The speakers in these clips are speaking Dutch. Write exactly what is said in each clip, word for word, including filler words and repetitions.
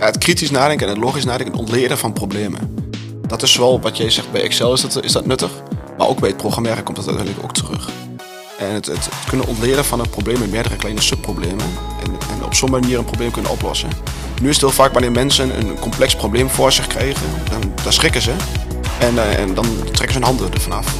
Ja, het kritisch nadenken en het logisch nadenken, het ontleren van problemen. Dat is zowel wat jij zegt bij Excel is dat, is dat nuttig, maar ook bij het programmeren komt dat uiteindelijk ook terug. En het, het, het kunnen ontleren van een probleem in meerdere kleine subproblemen en, en op zo'n manier een probleem kunnen oplossen. Nu is het heel vaak wanneer mensen een complex probleem voor zich krijgen, dan, dan schrikken ze en, uh, en dan trekken ze hun handen ervan af.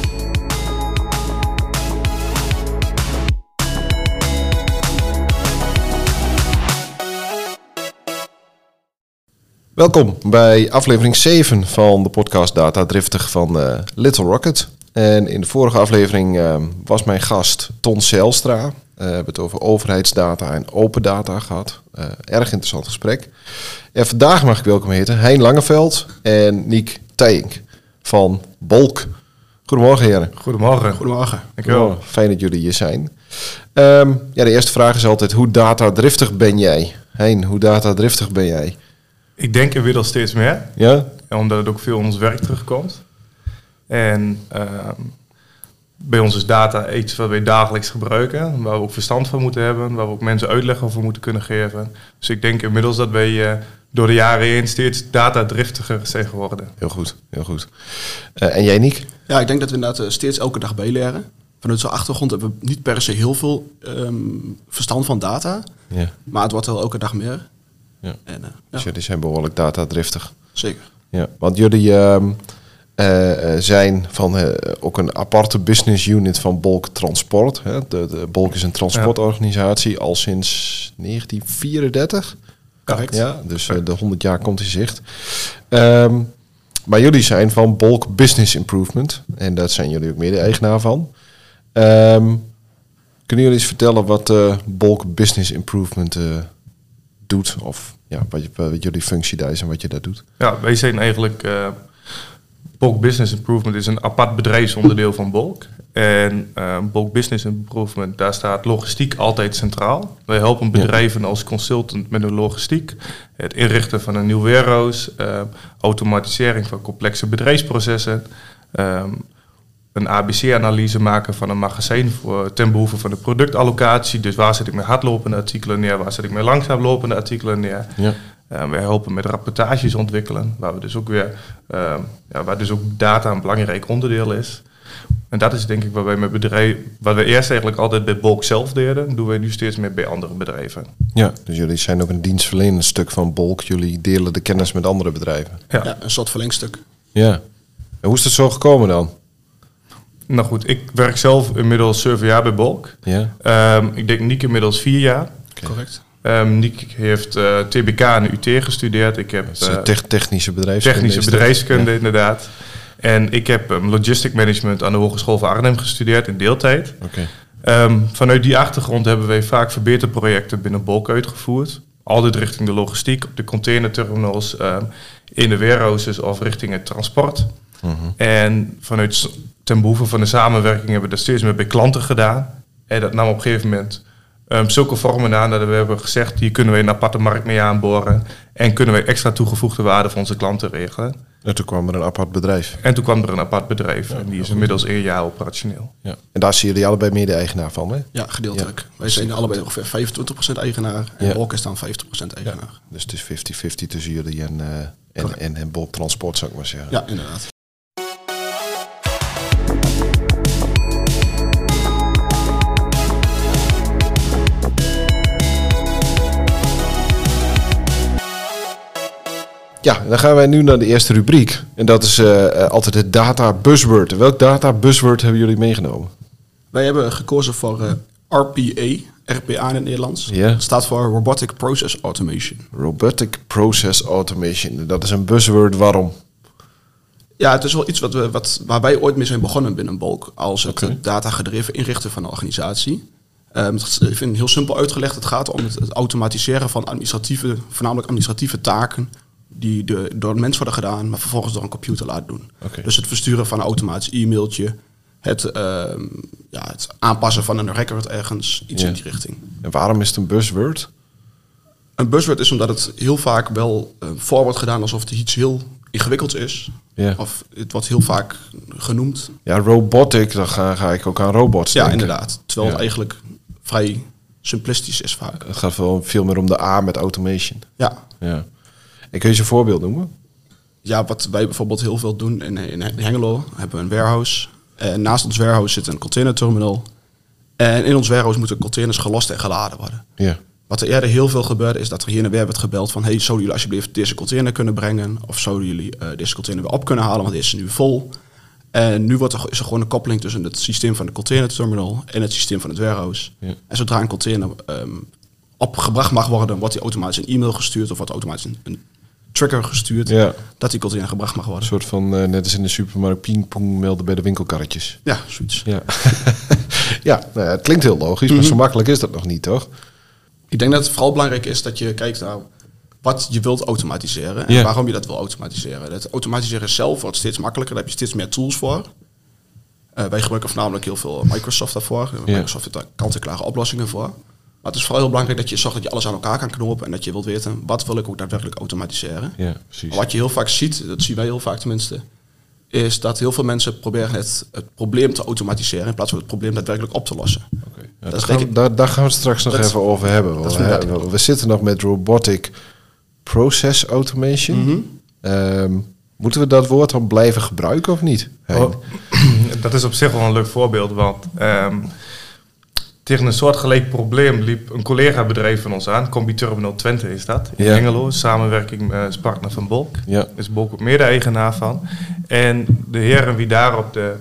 Welkom bij aflevering zeven van de podcast Data Driftig van uh, littlerocket. En in de vorige aflevering uh, was mijn gast Ton Zijlstra. Uh, we hebben het over overheidsdata en open data gehad. Uh, erg interessant gesprek. En vandaag mag ik welkom heten Hein Langeveld en Niek Tijink van Bolk. Goedemorgen heren. Goedemorgen. Goedemorgen. Dankjewel. Fijn dat jullie hier zijn. Um, ja, de eerste vraag is altijd, hoe datadriftig ben jij? Hein, hoe datadriftig ben jij? Ik denk inmiddels steeds meer. Ja? Omdat het ook veel in ons werk terugkomt. En uh, bij ons is data iets wat wij dagelijks gebruiken. Waar we ook verstand van moeten hebben. Waar we ook mensen uitleg over moeten kunnen geven. Dus ik denk inmiddels dat wij uh, door de jaren heen steeds datadriftiger zijn geworden. Heel goed, heel goed. Uh, en jij, Niek? Ja, ik denk dat we inderdaad steeds elke dag bijleren. Vanuit zo'n achtergrond hebben we niet per se heel veel um, verstand van data. Ja. Maar het wordt wel elke dag meer. Ja. En, uh, ja. Dus jullie zijn behoorlijk datadriftig. Zeker. Ja, want jullie um, uh, zijn van uh, ook een aparte business unit van Bolk Transport. Hè? De, de Bolk is een transportorganisatie al sinds negentien vierendertig. Correct. Ja, dus uh, de honderd jaar komt in zicht. Um, maar jullie zijn van Bolk Business Improvement. En daar zijn jullie ook mede-eigenaar van. Um, kunnen jullie eens vertellen wat uh, Bolk Business Improvement uh, doet of ja, wat, je, wat jullie functie daar is en wat je daar doet? Ja, wij zijn eigenlijk... Uh, Bolk Business Improvement is een apart bedrijfsonderdeel van Bolk. En uh, Bolk Business Improvement, daar staat logistiek altijd centraal. Wij helpen bedrijven ja. als consultant met hun logistiek. Het inrichten van een nieuw warehouse. Uh, automatisering van complexe bedrijfsprocessen. Um, een A B C-analyse maken van een magazijn voor, ten behoeve van de productallocatie. Dus waar zet ik mijn hardlopende artikelen neer? Waar zet ik mijn langzaamlopende artikelen neer? Ja. Uh, we helpen met rapportages ontwikkelen, waar we dus ook weer, uh, ja, waar dus ook data een belangrijk onderdeel is. En dat is denk ik wat wij met bedrijven, wat we eerst eigenlijk altijd bij Bolk zelf deden, doen wij nu steeds meer bij andere bedrijven. Ja, dus jullie zijn ook een dienstverlenend stuk van Bolk. Jullie delen de kennis met andere bedrijven. Ja, ja, een soort verlengstuk. Ja. En hoe is dat zo gekomen dan? Nou goed, ik werk zelf inmiddels zeven jaar bij Bolk. Ja. Um, ik denk Niek inmiddels vier jaar. Okay. Correct. Um, Niek heeft uh, T B K aan de U T gestudeerd. Ik heb uh, te- technische bedrijfskunde. Technische bedrijfskunde, ja. Inderdaad. En ik heb um, logistic management aan de Hogeschool van Arnhem gestudeerd in deeltijd. Okay. Um, vanuit die achtergrond hebben wij vaak verbeterprojecten binnen Bolk uitgevoerd. Altijd richting de logistiek, op de containerterminals, um, in de warehouses of richting het transport. Mm-hmm. En vanuit... ten behoeve van de samenwerking hebben we dat steeds meer bij klanten gedaan. En dat nam op een gegeven moment um, zulke vormen aan dat we hebben gezegd, hier kunnen we een aparte markt mee aanboren. En kunnen we extra toegevoegde waarde voor onze klanten regelen. En toen kwam er een apart bedrijf. En toen kwam er een apart bedrijf. Ja, en die is inmiddels één jaar operationeel. Ja. En daar zien jullie allebei mede-eigenaar van, hè? Ja, gedeeltelijk. Ja. Wij zijn allebei ongeveer vijfentwintig procent eigenaar. En ja. Bolk is dan vijftig procent eigenaar. Ja. Dus het is vijftig vijftig tussen jullie en, uh, en, en, en Bolk Transport, zou ik maar zeggen. Ja, inderdaad. Ja, dan gaan wij nu naar de eerste rubriek. En dat is uh, altijd het data buzzword. Welk data buzzword hebben jullie meegenomen? Wij hebben gekozen voor uh, R P A, R P A in het Nederlands. Yeah. Dat staat voor Robotic Process Automation. Robotic Process Automation. Dat is een buzzword, waarom? Ja, het is wel iets wat we, wat, waar wij ooit mee zijn begonnen binnen Bolk. Als het okay. datagedreven inrichten van een organisatie. Um, ik vind het heel simpel uitgelegd. Het gaat om het, het automatiseren van administratieve, voornamelijk administratieve taken... die de, door een mens worden gedaan, maar vervolgens door een computer laten doen. Okay. Dus het versturen van een automatisch e-mailtje, het, uh, ja, het aanpassen van een record ergens, iets ja. in die richting. En waarom is het een buzzword? Een buzzword is omdat het heel vaak wel uh, voor wordt gedaan alsof het iets heel ingewikkelds is. Yeah. Of het wordt heel vaak genoemd. Ja, robotic, dan ga, ga ik ook aan robots denken. Ja, inderdaad. Terwijl ja. het eigenlijk vrij simplistisch is vaak. Het gaat wel veel meer om de A met automation. Ja. Ja. En kun je ze een voorbeeld noemen? Ja, wat wij bijvoorbeeld heel veel doen in, in Hengelo, hebben we een warehouse. En naast ons warehouse zit een containerterminal. En in ons warehouse moeten containers gelast en geladen worden. Ja. Wat er eerder heel veel gebeurde is dat er hier en weer werd gebeld van... hey, zouden jullie alsjeblieft deze container kunnen brengen? Of zouden jullie uh, deze container weer op kunnen halen, want deze is nu vol. En nu wordt er, is er gewoon een koppeling tussen het systeem van de containerterminal... en het systeem van het warehouse. Ja. En zodra een container um, opgebracht mag worden... wordt die automatisch een e-mail gestuurd of wordt automatisch een... een trigger gestuurd, ja. Dat die container gebracht mag worden. Een soort van, uh, net als in de supermarkt, pingpong melden bij de winkelkarretjes. Ja, zoiets. Ja, ja, nou ja, het klinkt heel logisch, mm-hmm. maar zo makkelijk is dat nog niet, toch? Ik denk dat het vooral belangrijk is dat je kijkt naar wat je wilt automatiseren en ja. waarom je dat wil automatiseren. Het automatiseren zelf wordt steeds makkelijker, daar heb je steeds meer tools voor. Uh, wij gebruiken voornamelijk heel veel Microsoft daarvoor. Ja. Microsoft heeft daar kant-en-klare oplossingen voor. Maar het is vooral heel belangrijk dat je zorgt dat je alles aan elkaar kan knopen... en dat je wilt weten, wat wil ik ook daadwerkelijk automatiseren. Ja, precies. Wat je heel vaak ziet, dat zien wij heel vaak tenminste... is dat heel veel mensen proberen het, het probleem te automatiseren... in plaats van het probleem daadwerkelijk op te lossen. Okay. Ja, dat daar, gaan we, ik, daar, daar gaan we het straks nog dat, even over hebben. We, hebben we zitten nog met robotic process automation. Mm-hmm. Um, moeten we dat woord dan blijven gebruiken of niet? Oh, dat is op zich wel een leuk voorbeeld, want... Um, tegen een soortgelijk probleem liep een collega-bedrijf van ons aan. Combi Terminal Twente is dat. In Hengelo, ja. Samenwerkingspartner van Bolk. Ja. Is Bolk ook mede-eigenaar van. En de heren die daar op de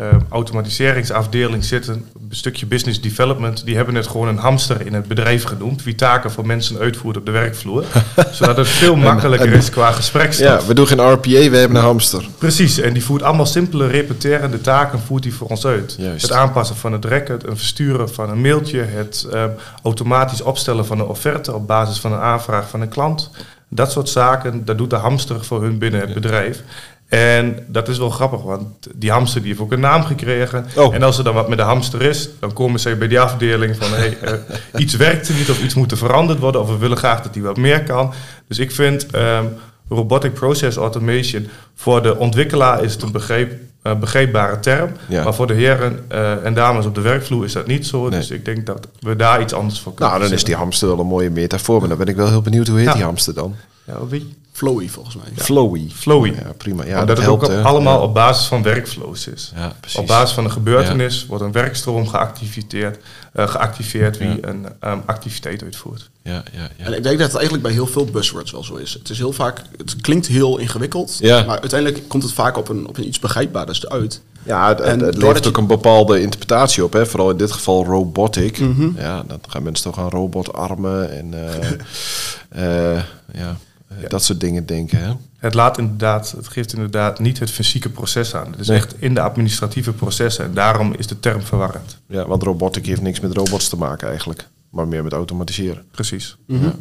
uh, automatiseringsafdeling zitten... een stukje business development... die hebben het gewoon een hamster in het bedrijf genoemd... wie taken voor mensen uitvoert op de werkvloer. Zodat het veel makkelijker en, en, is qua gespreksstof. Ja, we doen geen R P A, we hebben een hamster. Precies, en die voert allemaal simpele, repeterende taken... voert die voor ons uit. Juist. Het aanpassen van het record, het versturen van een mailtje... het um, automatisch opstellen van een offerte... op basis van een aanvraag van een klant. Dat soort zaken, dat doet de hamster voor hun binnen het ja. bedrijf... En dat is wel grappig, want die hamster die heeft ook een naam gekregen. Oh. En als er dan wat met de hamster is, dan komen ze bij die afdeling van... Hey, uh, iets werkt er niet of iets moet er veranderd worden... of we willen graag dat die wat meer kan. Dus ik vind um, robotic process automation... voor de ontwikkelaar is het een begreep, uh, begreepbare term... Ja. Maar voor de heren uh, en dames op de werkvloer is dat niet zo. Nee. Dus ik denk dat we daar iets anders voor kunnen. Nou, dan zetten. Is die hamster wel een mooie metafoor... maar dan ben ik wel heel benieuwd, hoe heet ja. die hamster dan? Ja, weet je. Flowy volgens mij. Ja. Flowy. Flowy. Ja, prima. Ja, dat, dat het helpt, ook op, allemaal ja. op basis van werkflows is. Ja, precies. Op basis van een gebeurtenis ja. wordt een werkstroom geactiveerd, uh, geactiveerd wie ja. een um, activiteit uitvoert. Ja, ja, ja. En ik denk dat het eigenlijk bij heel veel buzzwords wel zo is. Het is heel vaak, het klinkt heel ingewikkeld, ja. maar uiteindelijk komt het vaak op een, op een iets begrijpbaarder uit. Ja, het, en het levert ook een bepaalde interpretatie op, hè? Vooral in dit geval robotic. Mm-hmm. Ja, dan gaan mensen toch aan robotarmen en uh, uh, ja. Ja. Dat soort dingen denken. Hè? Het, laat inderdaad, het geeft inderdaad niet het fysieke proces aan. Het is nee. echt in de administratieve processen. En daarom is de term verwarrend. Ja, want robotic heeft niks met robots te maken eigenlijk. Maar meer met automatiseren. Precies. Mm-hmm. Ja.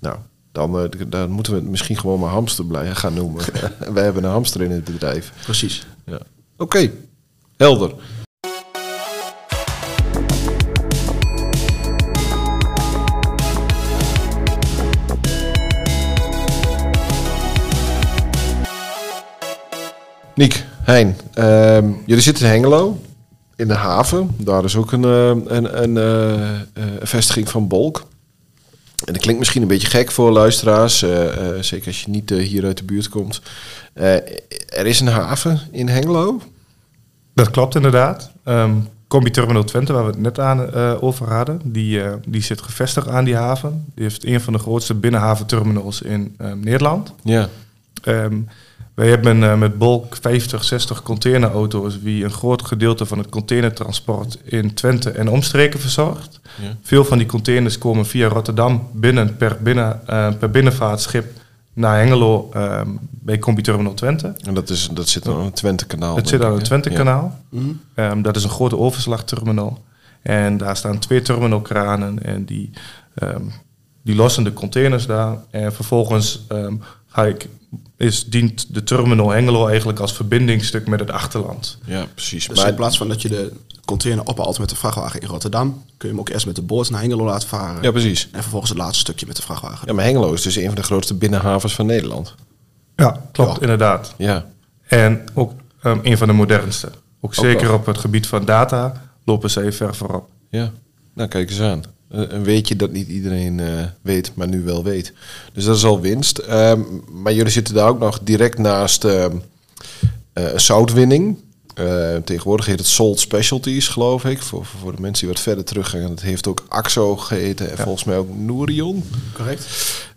Nou, dan, dan moeten we het misschien gewoon maar hamster blijven gaan noemen. Wij hebben een hamster in het bedrijf. Precies. Ja. Oké, okay. Helder. Niek, Hein, uh, jullie zitten in Hengelo, in de haven. Daar is ook een, een, een, een, een vestiging van Bolk. En dat klinkt misschien een beetje gek voor luisteraars, uh, uh, zeker als je niet uh, hier uit de buurt komt. Uh, er is een haven in Hengelo? Dat klopt inderdaad. Um, Combi Terminal Twente, waar we het net aan uh, over hadden, die, uh, die zit gevestigd aan die haven. Die heeft een van de grootste binnenhaventerminals in uh, Nederland. Ja. Um, Wij hebben uh, met Bolk vijftig, zestig containerauto's... die een groot gedeelte van het containertransport in Twente en omstreken verzorgt. Ja. Veel van die containers komen via Rotterdam binnen per, binnen, uh, per binnenvaartschip naar Hengelo uh, bij Combi Terminal Twente. En dat, is, dat zit aan het Twente-kanaal? Het zit aan het Twente-kanaal. Ja. Mm-hmm. Um, dat is een grote overslagterminal. En daar staan twee terminalkranen en die, um, die lossen de containers daar. En vervolgens um, ga ik... Is, dient de terminal Hengelo eigenlijk als verbindingsstuk met het achterland. Ja, precies. Dus maar in plaats van dat je de container ophaalt met de vrachtwagen in Rotterdam... kun je hem ook eerst met de boot naar Hengelo laten varen. Ja, precies. En vervolgens het laatste stukje met de vrachtwagen. Ja, maar Hengelo is dus een van de grootste binnenhavens van Nederland. Ja, klopt, ja. inderdaad. Ja. En ook um, een van de modernste. Ook, ook zeker wel. Op het gebied van data lopen ze even ver voorop. Ja, nou kijk eens aan. Een weetje dat niet iedereen uh, weet, maar nu wel weet. Dus dat is al winst. Um, maar jullie zitten daar ook nog direct naast uh, uh, zoutwinning. Uh, tegenwoordig heet het Salt Specialties, geloof ik. Voor, voor de mensen die wat verder teruggaan. Het heeft ook Axo geheten en ja. volgens mij ook Nourion. Correct.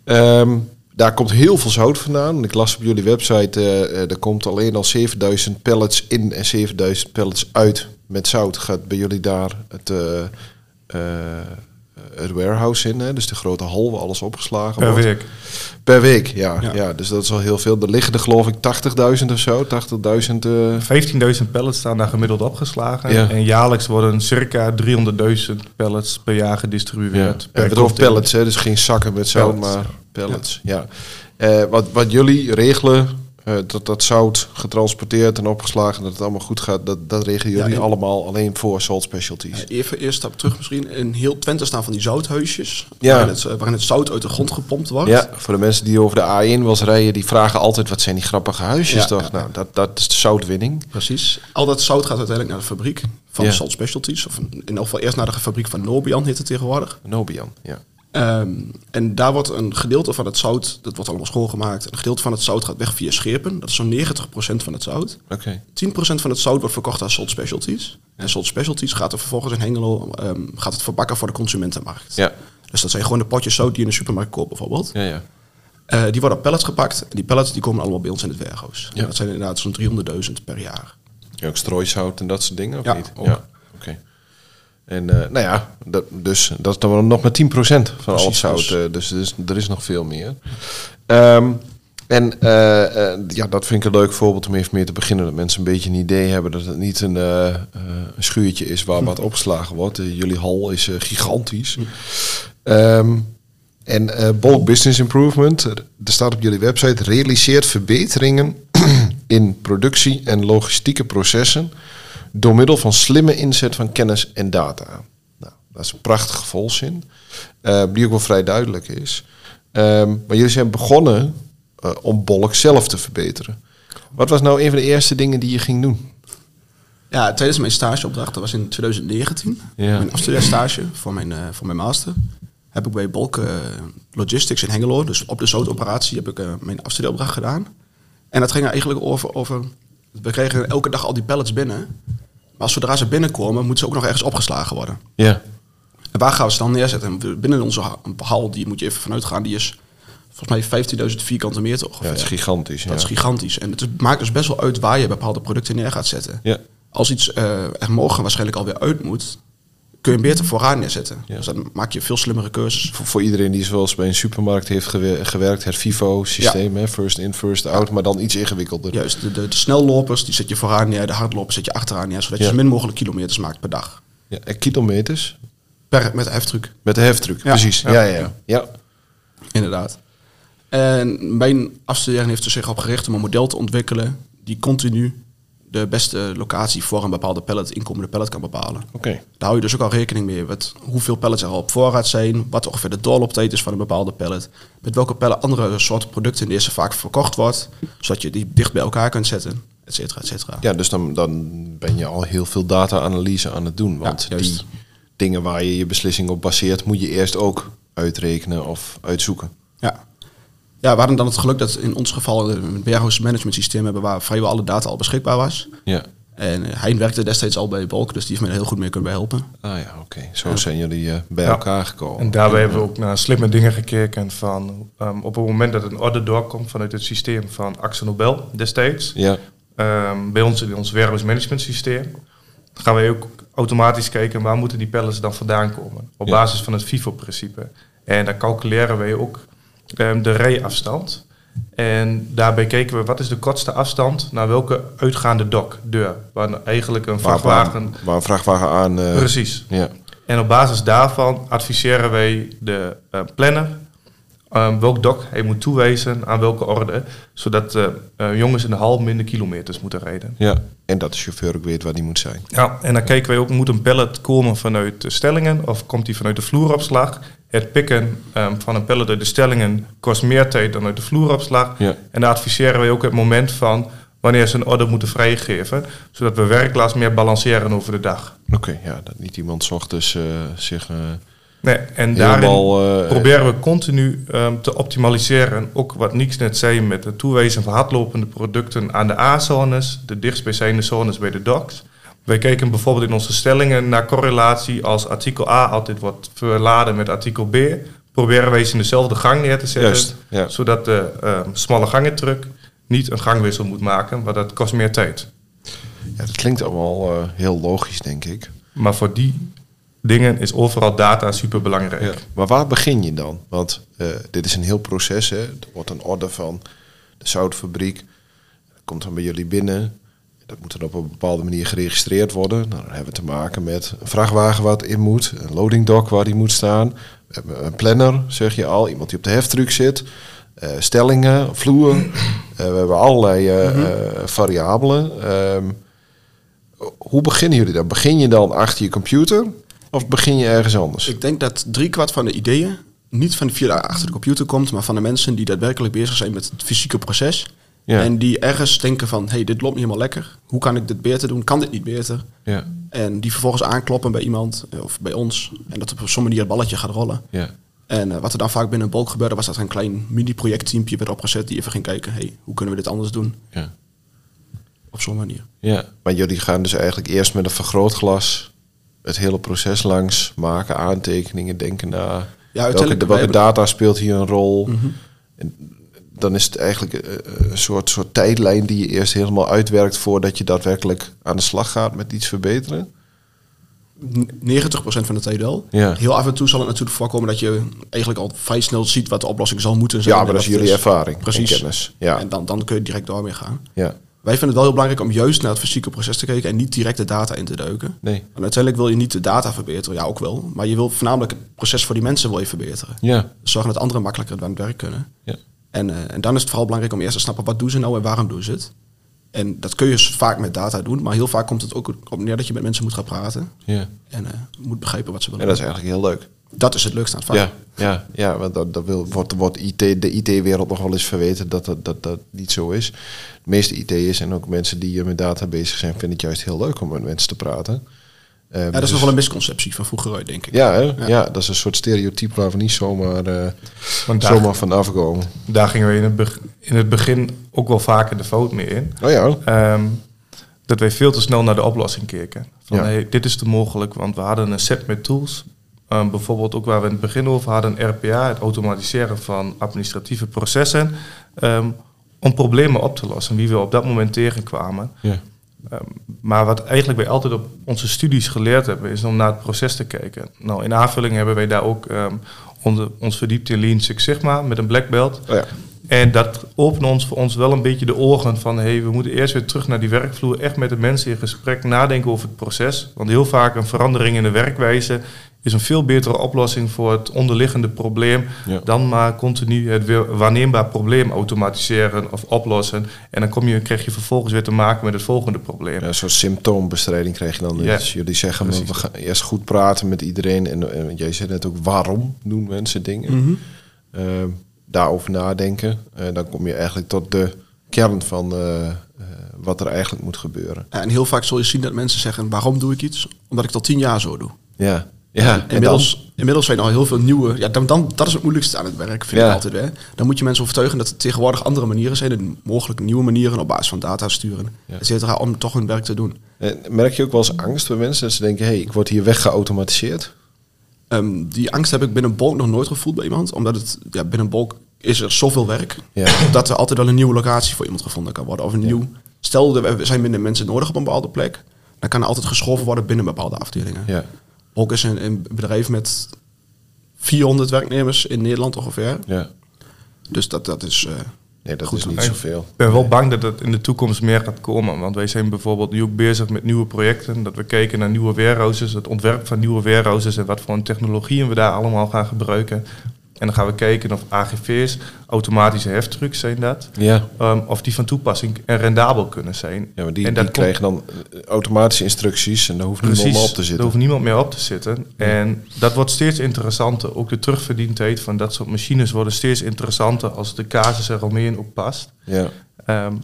Um, daar komt heel veel zout vandaan. Ik las op jullie website, uh, er komt alleen al zevenduizend pallets in en zevenduizend pallets uit met zout. Gaat bij jullie daar het... Uh, uh, het warehouse in, hè? Dus de grote hal waar alles opgeslagen per wordt. Per week? Per week, ja, ja. ja. Dus dat is al heel veel. Er liggen er geloof ik tachtigduizend of zo. tachtigduizend Uh... vijftienduizend pallets staan daar gemiddeld opgeslagen. Ja. En jaarlijks worden circa driehonderdduizend pallets per jaar gedistribueerd. Ja. Per en bedoel pallets, hè? Dus geen zakken met zout, maar pallets. Ja. Ja. Uh, wat, wat jullie regelen, uh, dat dat zout getransporteerd en opgeslagen, dat het allemaal goed gaat, dat, dat regelen jullie ja, allemaal alleen voor Salt Specialties. Ja, even eerst stap terug misschien. In heel Twente staan van die zouthuisjes, ja. waarin, het, waarin het zout uit de grond gepompt wordt. Ja, voor de mensen die over de A één was rijden, die vragen altijd, wat zijn die grappige huisjes ja, toch? Ja. Nou, dat, dat is de zoutwinning. Precies. Al dat zout gaat uiteindelijk naar de fabriek van ja. Salt Specialties. Of in elk geval eerst naar de fabriek van Nobian, heet het tegenwoordig. Nobian, ja. Um, en daar wordt een gedeelte van het zout, dat wordt allemaal schoongemaakt, een gedeelte van het zout gaat weg via schepen. Dat is zo'n negentig procent van het zout. Okay. tien procent van het zout wordt verkocht aan Salt Specialties. En Salt Specialties gaat er vervolgens in Hengelo um, gaat het verbakken voor de consumentenmarkt. Ja. Dus dat zijn gewoon de potjes zout die je in de supermarkt koopt bijvoorbeeld. Ja, ja. Uh, die worden op pallets gepakt en die pallets die komen allemaal bij ons in het warehouse. Ja. Dat zijn inderdaad zo'n driehonderdduizend per jaar. Ja, ook strooisout en dat soort dingen, of ja, niet? Ook. Ja, oké. Okay. En uh, nou ja, dat, dus dat is dan nog maar tien procent van precies, al het zout. Uh, dus, dus er is nog veel meer. Um, en uh, uh, ja, dat vind ik een leuk voorbeeld om even mee te beginnen. Dat mensen een beetje een idee hebben dat het niet een, uh, uh, een schuurtje is waar wat opgeslagen wordt. Uh, jullie hal is uh, gigantisch. Um, en uh, Bolk Business Improvement, er staat op jullie website, realiseert verbeteringen in productie- en logistieke processen door middel van slimme inzet van kennis en data. Nou, dat is een prachtige volzin, uh, die ook wel vrij duidelijk is. Um, maar jullie zijn begonnen uh, om Bolk zelf te verbeteren. Wat was nou een van de eerste dingen die je ging doen? Ja, tijdens mijn stageopdracht, dat was in twintig negentien, ja. mijn afstudeerstage voor mijn, uh, voor mijn master, heb ik bij Bolk uh, Logistics in Hengelo, dus op de zoutoperatie, heb ik uh, mijn afstudeeropdracht gedaan. En dat ging eigenlijk over... over we kregen elke dag al die pallets binnen. Maar zodra ze binnenkomen, moeten ze ook nog ergens opgeslagen worden. Ja. En waar gaan we ze dan neerzetten? Binnen onze hal, die moet je even vanuit gaan, die is volgens mij vijftienduizend vierkante meter ongeveer. Ja, dat is gigantisch. Dat ja. is gigantisch. En het maakt dus best wel uit waar je bepaalde producten neer gaat zetten. Ja. Als iets uh, er morgen waarschijnlijk alweer uit moet, kun je hem beter vooraan neerzetten. Ja. Dus dan maak je veel slimmere keuzes. Voor, voor iedereen die zoals bij een supermarkt heeft gewerkt, het FIFO systeem, ja. first in, first out, maar dan iets ingewikkelder. Juist, de, de, de snellopers die zet je vooraan neer, de hardlopers zet je achteraan neer, zodat ja. je zo min mogelijk kilometers maakt per dag. Ja, en kilometers? Per, met de heftruck. Met de heftruck, ja. precies. Ja. Ja, ja, ja. ja, inderdaad. En mijn afstudering heeft er zich op gericht om een model te ontwikkelen die continu de beste locatie voor een bepaalde pallet, inkomende pallet kan bepalen. Okay. Daar hou je dus ook al rekening mee met hoeveel pallets er al op voorraad zijn, wat ongeveer de doorlooptijd is van een bepaalde pallet, met welke pallet andere soorten producten in deze vaak verkocht wordt, zodat je die dicht bij elkaar kunt zetten, et cetera, et cetera. Ja, dus dan, dan ben je al heel veel data-analyse aan het doen, want ja, die dingen waar je je beslissing op baseert, moet je eerst ook uitrekenen of uitzoeken. Ja. Ja, we hadden dan het geluk dat in ons geval een warehouse management systeem hebben waar vrijwel alle data al beschikbaar was. Ja. En Hein werkte destijds al bij Bolk, dus die heeft me er heel goed mee kunnen helpen. Ah ja, oké. Okay. Zo ja. zijn jullie uh, bij ja. elkaar gekomen. En daarbij ja. hebben we ook naar slimme dingen gekeken van um, op het moment dat een order doorkomt vanuit het systeem van AkzoNobel destijds, ja. um, bij ons in ons warehouse management systeem, gaan wij ook automatisch kijken waar moeten die pallets dan vandaan komen. Op ja. basis van het FIFO-principe. En daar calculeren wij ook de rijafstand. En daarbij keken we wat is de kortste afstand naar welke uitgaande dokdeur. Waar eigenlijk een vrachtwagen... Waar een vrachtwagen aan... Uh, precies. Ja. En op basis daarvan adviseren wij de uh, planner um, welk dok hij moet toewijzen aan welke orde. Zodat uh, uh, jongens in de hal minder kilometers moeten rijden. Ja, en dat de chauffeur ook weet waar die moet zijn. Ja, en dan kijken wij ook, moet een pallet komen vanuit de stellingen of komt die vanuit de vloeropslag? Het pikken um, van een pallet uit de stellingen kost meer tijd dan uit de vloeropslag. Ja. En daar adviseren wij ook het moment van wanneer ze een order moeten vrijgeven, zodat we werklast meer balanceren over de dag. Oké, okay, ja, dat niet iemand 's ochtends uh, zich uh, Nee, en daarin helemaal, uh, proberen we continu um, te optimaliseren. En ook wat Niek net zei met het toewijzen van hardlopende producten aan de A-zones, de dichtstbijzijnde zones bij de docks. Wij kijken bijvoorbeeld in onze stellingen naar correlatie. Als artikel A altijd wordt verladen met artikel B, proberen wij ze in dezelfde gang neer te zetten. Juist, ja. Zodat de uh, smalle gangentruck niet een gangwissel moet maken, maar dat kost meer tijd. Ja, dat klinkt allemaal uh, heel logisch, denk ik. Maar voor die dingen is overal data superbelangrijk. Ja. Maar waar begin je dan? Want uh, dit is een heel proces. Hè? Er wordt een order van de zoutfabriek. Dat komt dan bij jullie binnen. Dat moet dan op een bepaalde manier geregistreerd worden. Nou, dan hebben we te maken met een vrachtwagen wat in moet. Een loading dock waar die moet staan. We hebben een planner, zeg je al. Iemand die op de heftruck zit. Uh, stellingen, vloer. Uh, we hebben allerlei uh, mm-hmm. uh, variabelen. Um, hoe beginnen jullie dan? Begin je dan achter je computer? Of begin je ergens anders? Ik denk dat driekwart van de ideeën niet van via achter de computer komt, maar van de mensen die daadwerkelijk bezig zijn met het fysieke proces. Ja. En die ergens denken van, hey, dit loopt niet helemaal lekker. Hoe kan ik dit beter doen? Kan dit niet beter? Ja. En die vervolgens aankloppen bij iemand of bij ons. En dat op zo'n manier het balletje gaat rollen. Ja. En uh, wat er dan vaak binnen Bolk gebeurde, was dat er een klein mini-projectteampje werd opgezet die even ging kijken, hey, hoe kunnen we dit anders doen? Ja. Op zo'n manier. Ja. Maar jullie gaan dus eigenlijk eerst met een vergrootglas het hele proces langs, maken aantekeningen, denken na. Ja, welke, welke data speelt hier een rol? Mm-hmm. En dan is het eigenlijk een soort, soort tijdlijn die je eerst helemaal uitwerkt voordat je daadwerkelijk aan de slag gaat met iets verbeteren. negentig procent van de tijd wel. Ja. Heel af en toe zal het natuurlijk voorkomen dat je eigenlijk al vrij snel ziet wat de oplossing zal moeten zijn. Ja, maar dat is jullie ervaring. Precies. En kennis. Ja. En dan, dan kun je direct daarmee gaan. Ja. Wij vinden het wel heel belangrijk om juist naar het fysieke proces te kijken en niet direct de data in te duiken. Nee. En uiteindelijk wil je niet de data verbeteren, ja ook wel, maar je wil voornamelijk het proces voor die mensen wil je verbeteren. Ja. Zorgen dat anderen makkelijker aan het werk kunnen. Ja. En, uh, en dan is het vooral belangrijk om eerst te snappen wat doen ze nou en waarom doen ze het. En dat kun je vaak met data doen, maar heel vaak komt het ook op neer dat je met mensen moet gaan praten. Ja. En uh, moet begrijpen wat ze willen. En dat is eigenlijk heel leuk. Dat is het leukste aan het vak. Ja, ja, ja, want dat, dat wil, wordt, wordt I T, de I T-wereld nog wel eens verweten dat dat, dat dat niet zo is. De meeste I T'ers en ook mensen die met data bezig zijn, vinden het juist heel leuk om met mensen te praten. Um, ja, dat is dus nog wel een misconceptie van vroeger uit, denk ik. Ja, hè? Ja. Ja, dat is een soort stereotype waar we niet zomaar, uh, want daar, zomaar van afkomen. Daar gingen we in het, be- in het begin ook wel vaker de fout mee in. Oh ja. Um, dat wij veel te snel naar de oplossing keken. Van, ja. Hey, dit is te mogelijk, want we hadden een set met tools. Um, bijvoorbeeld ook waar we in het begin over hadden, R P A, het automatiseren van administratieve processen, um, om problemen op te lossen, die we op dat moment tegenkwamen. Ja. Um, maar wat eigenlijk wij altijd op onze studies geleerd hebben, is om naar het proces te kijken. Nou, in aanvulling hebben wij daar ook um, onder, ons verdiept in Lean Six Sigma met een black belt. Oh ja. En dat opent ons voor ons wel een beetje de ogen van, hey, we moeten eerst weer terug naar die werkvloer, echt met de mensen in gesprek nadenken over het proces. Want heel vaak een verandering in de werkwijze is een veel betere oplossing voor het onderliggende probleem, ja, dan maar continu het weer waarneembaar probleem automatiseren of oplossen. En dan kom je, krijg je vervolgens weer te maken met het volgende probleem. Ja, een soort symptoombestrijding krijg je dan. Ja. Dus jullie zeggen, we gaan eerst goed praten met iedereen. En, en jij zei net ook, waarom doen mensen dingen? Mm-hmm. Uh, daarover nadenken. Uh, dan kom je eigenlijk tot de kern van uh, uh, wat er eigenlijk moet gebeuren. Ja, en heel vaak zul je zien dat mensen zeggen, waarom doe ik iets? Omdat ik het al tien jaar zo doe. Ja. Ja, inmiddels, inmiddels zijn er al heel veel nieuwe... Ja, dan, dan, dat is het moeilijkste aan het werk, vind ja. ik altijd. Hè? Dan moet je mensen overtuigen dat er tegenwoordig andere manieren zijn. En mogelijk nieuwe manieren op basis van data sturen. Ja. Et cetera, om toch hun werk te doen. En merk je ook wel eens angst bij mensen? Dat ze denken, hey, ik word hier weggeautomatiseerd? Um, die angst heb ik binnen Bolk nog nooit gevoeld bij iemand. Omdat het ja, binnen Bolk is er zoveel werk. Ja. Dat er altijd wel een nieuwe locatie voor iemand gevonden kan worden. Of een ja. nieuw... Stel, er zijn minder mensen nodig op een bepaalde plek. Dan kan er altijd geschoven worden binnen bepaalde afdelingen. Ja. Bolk is een, een bedrijf met vierhonderd werknemers in Nederland ongeveer. Ja. Dus dat, dat is... Uh, nee, dat goed is niet zoveel. Ik ben wel nee. bang dat dat in de toekomst meer gaat komen. Want wij zijn bijvoorbeeld nu ook bezig met nieuwe projecten. Dat we kijken naar nieuwe warehouses, het ontwerp van nieuwe warehouses en wat voor technologieën we daar allemaal gaan gebruiken. En dan gaan we kijken of A G V's, automatische heftrucks zijn dat, ja. um, of die van toepassing en rendabel kunnen zijn. Ja, maar die, en die krijgen dan automatische instructies en daar hoeft precies, niemand meer op te zitten. daar hoeft niemand meer op te zitten. Ja. En dat wordt steeds interessanter. Ook de terugverdientijd van dat soort machines worden steeds interessanter als de casus er al mee in op past. Ja. Um,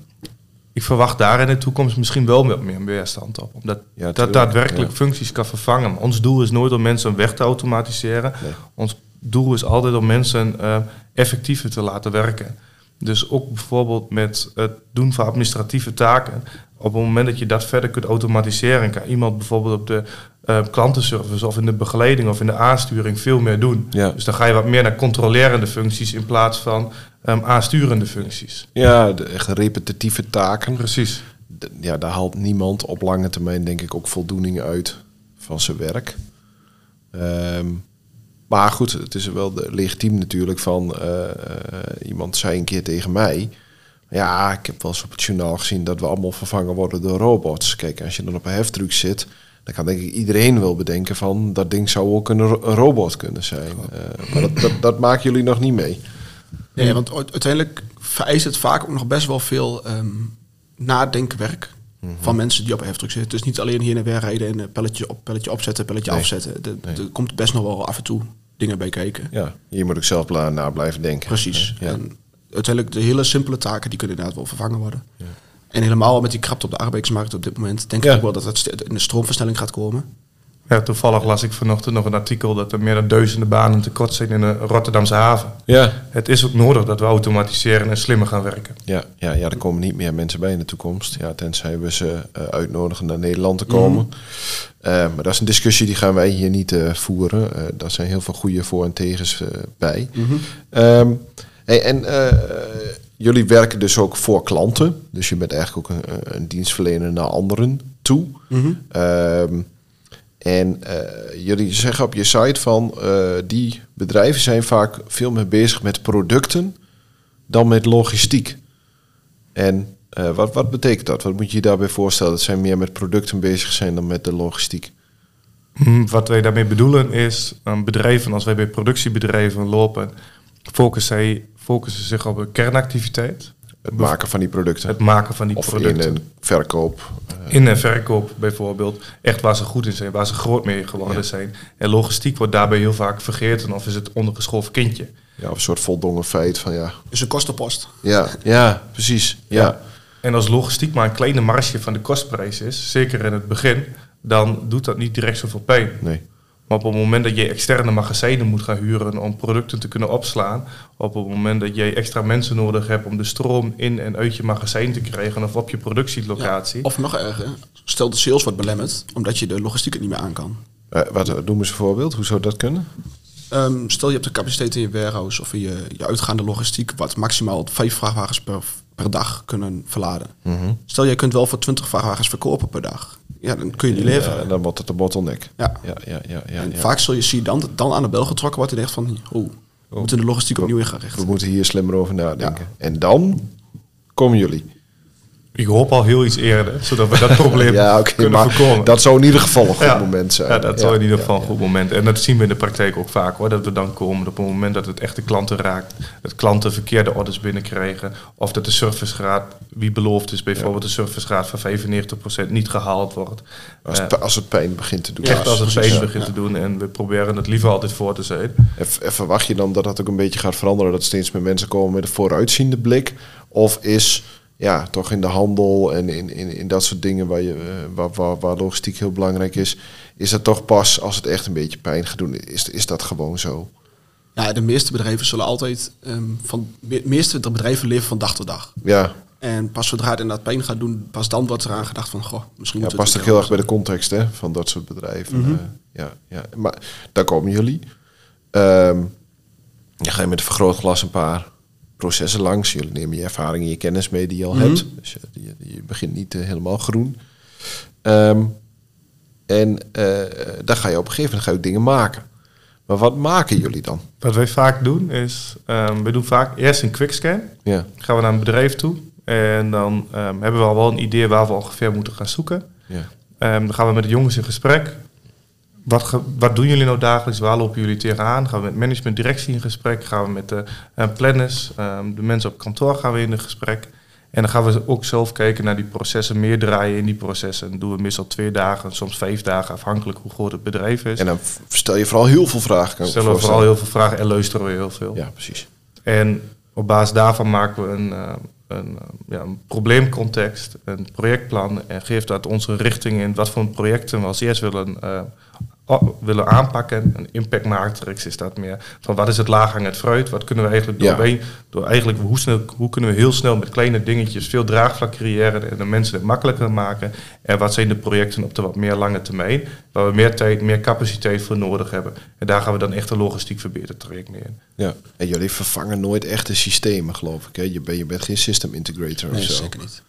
ik verwacht daar in de toekomst misschien wel wat meer weerstand op. Omdat ja, dat daadwerkelijk ja. functies kan vervangen. Ons doel is nooit om mensen weg te automatiseren. Nee. Ons doel is altijd om mensen uh, effectiever te laten werken. Dus ook bijvoorbeeld met het doen van administratieve taken. Op het moment dat je dat verder kunt automatiseren, kan iemand bijvoorbeeld op de uh, klantenservice of in de begeleiding of in de aansturing veel meer doen. Ja. Dus dan ga je wat meer naar controlerende functies in plaats van um, aansturende functies. Ja, de echt repetitieve taken. Precies. De, ja, daar haalt niemand op lange termijn denk ik ook voldoening uit van zijn werk. Um, maar goed, het is wel legitiem natuurlijk van uh, uh, iemand zei een keer tegen mij. Ja, ik heb wel eens op het journaal gezien dat we allemaal vervangen worden door robots. Kijk, als je dan op een heftruck zit, dan kan denk ik iedereen wel bedenken van dat ding zou ook een, ro- een robot kunnen zijn. Uh, maar dat, dat, dat maken jullie nog niet mee. Nee, want uiteindelijk vereist het vaak ook nog best wel veel um, nadenkwerk mm-hmm. van mensen die op een heftruck zitten. Dus niet alleen heen en weer rijden en een pelletje, op, pelletje opzetten, pelletje nee. afzetten. De, nee. Er komt best nog wel af en toe dingen bij kijken. Ja, hier moet ik zelf na blijven denken. Precies, ja. En, uiteindelijk de hele simpele taken, die kunnen inderdaad wel vervangen worden. Ja. En helemaal met die krapte op de arbeidsmarkt op dit moment, denk ja. ik wel dat dat in de stroomversnelling gaat komen. Ja, toevallig las ik vanochtend nog een artikel dat er meer dan duizenden banen tekort zijn in de Rotterdamse haven. Ja. Het is ook nodig dat we automatiseren en slimmer gaan werken. Ja, ja, ja, er komen niet meer mensen bij in de toekomst. Ja, tenzij we ze uh, uitnodigen naar Nederland te komen. Mm-hmm. Uh, maar dat is een discussie die gaan wij hier niet uh, voeren. Uh, daar zijn heel veel goede voor- en tegens uh, bij. Mm-hmm. Um, Hey, en uh, jullie werken dus ook voor klanten. Dus je bent eigenlijk ook een, een dienstverlener naar anderen toe. Mm-hmm. Um, en uh, jullie zeggen op je site van... Uh, die bedrijven zijn vaak veel meer bezig met producten dan met logistiek. En uh, wat, wat betekent dat? Wat moet je je daarbij voorstellen? Dat zij meer met producten bezig zijn dan met de logistiek. Wat wij daarmee bedoelen is... Um, bedrijven, als wij bij productiebedrijven lopen... focussen zij... focussen zich op een kernactiviteit. Het maken van die producten. Het maken van die of producten. In en verkoop. Uh, in en verkoop bijvoorbeeld. Echt waar ze goed in zijn, waar ze groot mee geworden ja. zijn. En logistiek wordt daarbij heel vaak vergeten of is het ondergeschoven kindje. Ja, of een soort voldongen feit van ja. Dus een kostenpost. Ja, ja precies. Ja. Ja. En als logistiek maar een kleine marge van de kostprijs is, zeker in het begin, dan doet dat niet direct zoveel pijn. Nee. Maar op het moment dat je externe magazijnen moet gaan huren om producten te kunnen opslaan, op het moment dat je extra mensen nodig hebt om de stroom in en uit je magazijn te krijgen of op je productielocatie. Ja, of nog erger, stel de sales wordt belemmerd omdat je de logistiek het niet meer aan kan. Uh, wat noemen ze voorbeeld? Hoe zou dat kunnen? Um, stel je hebt de capaciteit in je warehouse of in je, je uitgaande logistiek wat maximaal vijf vrachtwagens per, per dag kunnen verladen. Mm-hmm. Stel je kunt wel voor twintig vrachtwagens verkopen per dag. Ja, dan kun je die leveren. Ja, dan wordt het de bottleneck. Ja. Ja, ja, ja, ja, en ja. vaak zul je zien dan, dan aan de bel getrokken wordt en echt van... Oh, we moeten de logistiek opnieuw in gaan richten. We moeten hier slimmer over nadenken. Ja. En dan komen jullie. Ik hoop al heel iets eerder, zodat we dat probleem ja, okay, kunnen maar voorkomen. Dat zou in ieder geval een goed ja, moment zijn. Ja, dat zou ja, in ieder geval ja, een goed ja. moment. En dat zien we in de praktijk ook vaak, hoor. Dat we dan komen op het moment dat het echt de klanten raakt. Dat klanten verkeerde orders binnenkrijgen. Of dat de servicegraad, wie beloofd is, bijvoorbeeld ja. de servicegraad van vijfennegentig procent niet gehaald wordt. Als, uh, als het pijn begint te doen. Echt als het pijn ja, begint ja. te doen. En we proberen het liever altijd voor te zijn. En verwacht je dan dat dat ook een beetje gaat veranderen? Dat steeds meer mensen komen met een vooruitziende blik? Of is... Ja, toch in de handel en in, in, in dat soort dingen waar, je, waar, waar, waar logistiek heel belangrijk is. Is dat toch pas als het echt een beetje pijn gaat doen? Is, is dat gewoon zo? Ja, de meeste bedrijven zullen altijd... Um, van de meeste bedrijven leven van dag tot dag. Ja. En pas zodra het inderdaad pijn gaat doen, pas dan wordt eraan gedacht van... Goh, misschien ja, past ook heel erg bij de context hè, van dat soort bedrijven. Mm-hmm. Uh, ja, ja, maar daar komen jullie. Um, ja, ga je met een vergrootglas een paar... processen langs. Jullie nemen je ervaring en je kennis mee die je al mm-hmm. hebt. Dus je, je, je begint niet uh, helemaal groen. Um, en uh, daar ga je op een gegeven moment ga je dingen maken. Maar wat maken jullie dan? Wat wij vaak doen is... Um, we doen vaak eerst een quickscan. Ja. Gaan we naar een bedrijf toe. En dan um, hebben we al wel een idee waar we ongeveer moeten gaan zoeken. Ja. Um, dan gaan we met de jongens in gesprek. Wat, ge- wat doen jullie nou dagelijks? Waar lopen jullie tegenaan? Gaan we met management directie in gesprek? Gaan we met de uh, planners, um, de mensen op kantoor gaan we in een gesprek? En dan gaan we ook zelf kijken naar die processen, meer draaien in die processen. En doen we meestal twee dagen, soms vijf dagen, afhankelijk hoe groot het bedrijf is. En dan stel je vooral heel veel vragen. Kan Stellen we vooral heel veel vragen en luisteren we heel veel. Ja, precies. En op basis daarvan maken we een, uh, een, ja, een probleemcontext, een projectplan en geeft dat onze richting in wat voor projecten we als eerst willen, uh, willen aanpakken. Een impact matrix is dat meer. Van wat is het laaghangend fruit? Wat kunnen we eigenlijk ja. doorheen? Door eigenlijk hoe, snel, hoe kunnen we heel snel met kleine dingetjes veel draagvlak creëren en de mensen het makkelijker maken? En wat zijn de projecten op de wat meer lange termijn? Waar we meer tijd, meer capaciteit voor nodig hebben. En daar gaan we dan echt een logistiek verbetertraject mee in. Ja. En jullie vervangen nooit echte systemen, geloof ik. Hè? Je, ben, je bent geen system integrator nee, of zo. Zeker niet.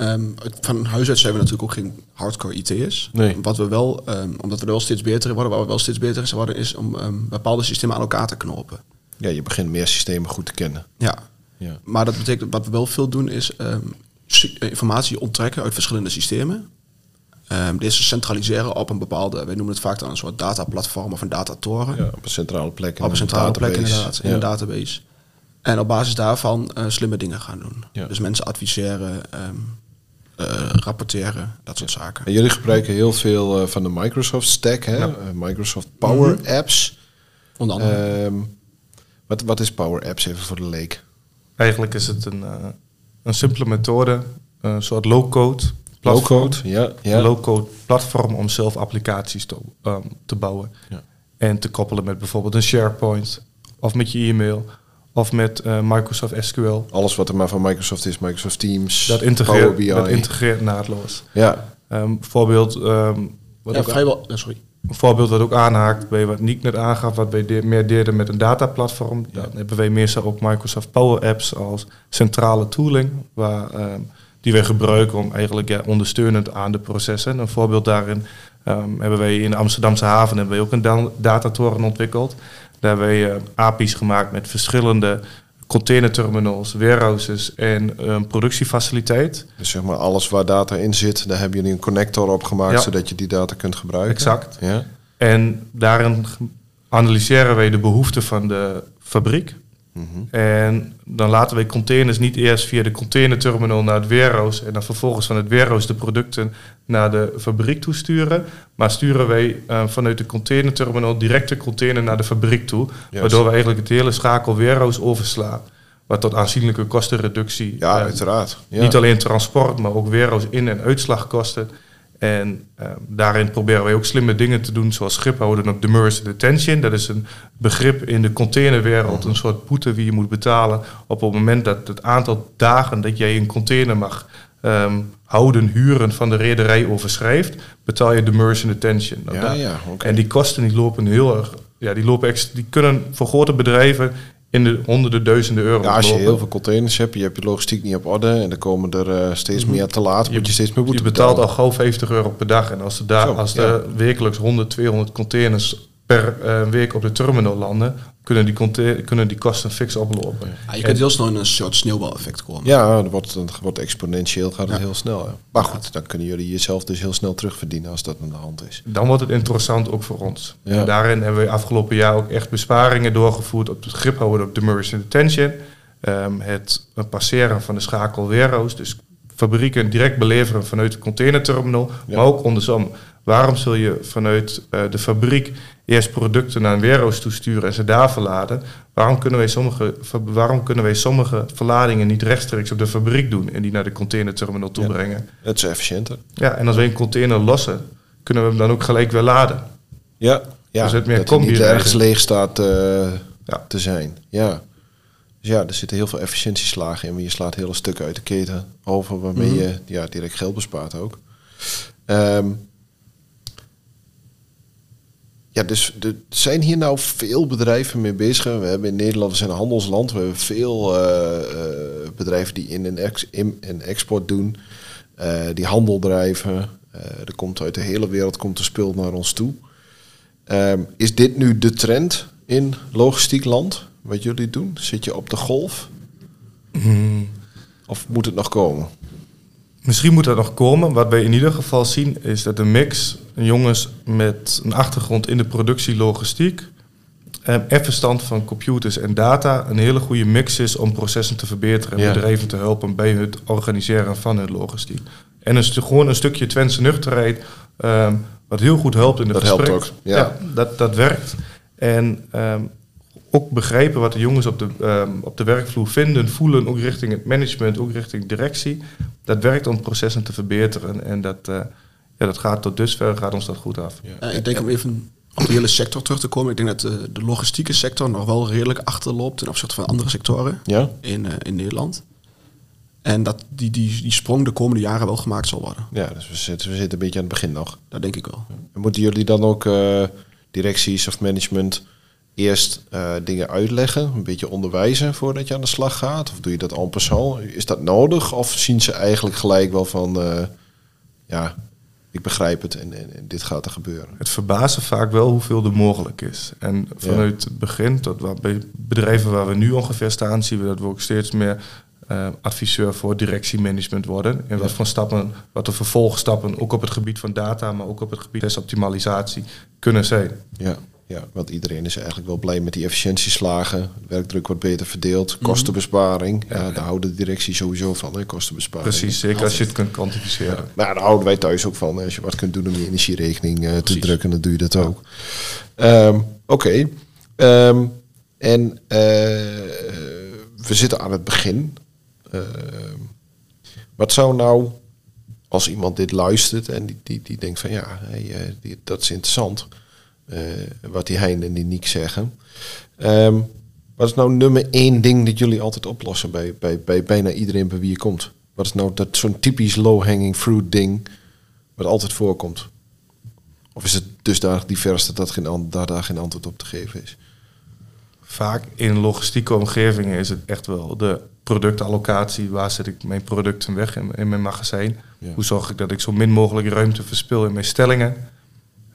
Um, van huis uit zijn we natuurlijk ook geen hardcore I T'ers. Nee. Wat we wel, um, omdat we er wel steeds beter in worden, waar we wel steeds beter in worden, is om um, bepaalde systemen aan elkaar te knopen. Ja, je begint meer systemen goed te kennen. Ja. ja. Maar dat betekent wat we wel veel doen is um, informatie onttrekken uit verschillende systemen. Um, deze centraliseren op een bepaalde, wij noemen het vaak dan een soort dataplatform of een datatoren. Ja, op een centrale plek. Op een centrale database. plek inderdaad, in ja. een database. En op basis daarvan uh, slimme dingen gaan doen. Ja. Dus mensen adviseren, um, uh, rapporteren, dat soort zaken. En jullie gebruiken heel veel uh, van de Microsoft stack, hè? Ja. Uh, Microsoft Power mm-hmm. Apps. Onder andere. Um, wat, wat is Power Apps even voor de leek? Eigenlijk is het een, uh, een simpele methode, een soort low-code. Low-code, ja, ja. Low-code platform om zelf applicaties te, um, te bouwen. Ja. En te koppelen met bijvoorbeeld een SharePoint of met je e-mail of met uh, Microsoft S Q L. Alles wat er maar van Microsoft is, Microsoft Teams, dat integreert, Power B I. Dat integreert naadloos. Ja. Um, voorbeeld, um, wat ja, ook vrijwel, a- sorry. Een voorbeeld wat ook aanhaakt bij wat Niek net aangaf, wat wij de- meer deerden met een dataplatform. Ja. Dan hebben wij meestal ook Microsoft Power Apps als centrale tooling, waar... Um, die wij gebruiken om eigenlijk ja, ondersteunend aan de processen. Een voorbeeld daarin um, hebben wij in de Amsterdamse haven hebben wij ook een da- datatoren ontwikkeld. Daar hebben wij uh, A P I's gemaakt met verschillende containerterminals, warehouses en een uh, productiefaciliteit. Dus zeg maar alles waar data in zit, daar hebben jullie een connector op gemaakt, ja. zodat je die data kunt gebruiken. Exact. Ja. En daarin analyseren wij de behoeften van de fabriek. En dan laten wij containers niet eerst via de containerterminal naar het warehouse en dan vervolgens van het warehouse de producten naar de fabriek toe sturen. Maar sturen wij uh, vanuit de containerterminal direct de container naar de fabriek toe. Yes. Waardoor we eigenlijk het hele schakel warehouse overslaan. Wat tot aanzienlijke kostenreductie. Ja, uh, uiteraard. Ja. Niet alleen transport, maar ook warehouse in- en uitslagkosten. En uh, daarin proberen wij ook slimme dingen te doen, zoals schiphouden op demurrage en detention. Dat is een begrip in de containerwereld, een soort boete die je moet betalen op het moment dat het aantal dagen dat jij een container mag um, houden, huren van de rederij overschrijft, betaal je demurrage en detention. Nou, ja, ja, okay. En die kosten die lopen heel erg, ja, die, lopen ex- die kunnen voor grote bedrijven in de honderden, duizenden euro. Ja, als je heel veel containers hebt, je hebt je logistiek niet op orde en dan komen er uh, steeds mm-hmm. meer te laat, moet je steeds meer boete betalen. Je betaalt al gauw vijftig euro per dag en als er, da- Zo, als ja. er wekelijks honderd, tweehonderd containers per uh, week op de terminal landen, kunnen die, contain- kunnen die kosten fix oplopen. Ja, je kunt heel snel in een soort sneeuwbaleffect komen. Ja, dat wordt, dat wordt exponentieel, gaat het ja. heel snel. Hè. Maar goed, dan kunnen jullie jezelf dus heel snel terugverdienen als dat aan de hand is. Dan wordt het interessant ook voor ons. Ja. En daarin hebben we afgelopen jaar ook echt besparingen doorgevoerd op het grip houden op de demurrage en detention. Um, het passeren van de schakel warehouse, dus fabrieken direct beleveren vanuit de containerterminal, ja. maar ook andersom. Waarom zul je vanuit uh, de fabriek eerst producten naar een warehouse toesturen en ze daar verladen? Waarom kunnen wij sommige, waarom kunnen wij sommige verladingen niet rechtstreeks op de fabriek doen en die naar de containerterminal toe ja, brengen? Dat is efficiënter. Ja, en als wij een container lossen, kunnen we hem dan ook gelijk weer laden. Ja, ja dus het meer dat combi- hij niet ergens leeg staat uh, ja. te zijn. Ja. Dus ja, er zitten heel veel efficiëntieslagen in, maar je slaat hele stukken uit de keten over waarmee mm-hmm. je ja, direct geld bespaart ook. Um, Ja, dus er zijn hier nou veel bedrijven mee bezig. We hebben in Nederland, we zijn een handelsland. We hebben veel uh, bedrijven die in- en, ex- in- en export doen. Uh, die handel drijven. Uh, er komt uit de hele wereld komt de spul naar ons toe. Um, is dit nu de trend in logistiek land? Wat jullie doen? Zit je op de golf? Hmm. Of moet het nog komen? Misschien moet dat nog komen. Wat wij in ieder geval zien is dat de mix jongens met een achtergrond in de productielogistiek en verstand van computers en data een hele goede mix is om processen te verbeteren en ja. bedrijven te helpen bij het organiseren van hun logistiek. En een stu- gewoon een stukje Twentse nuchterheid um, wat heel goed helpt in de gesprek. Dat helpt ook. Ja. Ja, dat, dat werkt. En um, ook begrijpen wat de jongens op de, um, op de werkvloer vinden, voelen, ook richting het management, ook richting directie. Dat werkt om processen te verbeteren. En dat, uh, ja, dat gaat tot dusver, gaat ons dat goed af. Ja. Uh, ik denk ja. om even op de hele sector terug te komen. Ik denk dat de, de logistieke sector nog wel redelijk achterloopt ten opzichte van andere sectoren ja. in, uh, in Nederland. En dat die, die, die sprong de komende jaren wel gemaakt zal worden. Ja, dus we zitten, we zitten een beetje aan het begin nog. Dat denk ik wel. En moeten jullie dan ook uh, directies of management eerst uh, dingen uitleggen, een beetje onderwijzen voordat je aan de slag gaat? Of doe je dat al persoon? Is dat nodig? Of zien ze eigenlijk gelijk wel van, uh, ja, ik begrijp het en, en, en dit gaat er gebeuren? Het verbaast vaak wel hoeveel er mogelijk is. En vanuit ja. het begin, tot wat bij bedrijven waar we nu ongeveer staan, zien we dat we ook steeds meer Uh, adviseur voor directiemanagement worden. En wat ja. voor stappen, wat de vervolgstappen ook op het gebied van data, maar ook op het gebied van optimalisatie kunnen zijn. Ja, ja, want iedereen is eigenlijk wel blij met die efficiëntieslagen. Werkdruk wordt beter verdeeld, mm-hmm. kostenbesparing. Ja, ja, daar houden de directie sowieso van, hè, kostenbesparing. Precies, zeker als je het kunt kwantificeren. Ja. Nou, daar houden wij thuis ook van. Als je wat kunt doen om je energierekening uh, te drukken, dan doe je dat ook. Um, Oké. Okay. Um, en uh, we zitten aan het begin. Uh, wat zou nou, als iemand dit luistert en die, die, die denkt van ja, hey, uh, die, dat is interessant, uh, wat die Hein en die Niek zeggen. Um, wat is nou nummer één ding dat jullie altijd oplossen bij, bij, bij bijna iedereen bij wie je komt? Wat is nou dat zo'n typisch low-hanging fruit ding wat altijd voorkomt? Of is het dusdanig divers dat, dat geen, daar, daar geen antwoord op te geven is? Vaak in logistieke omgevingen is het echt wel de productallocatie. Waar zet ik mijn producten weg in, in mijn magazijn? Ja. Hoe zorg ik dat ik zo min mogelijk ruimte verspil in mijn stellingen?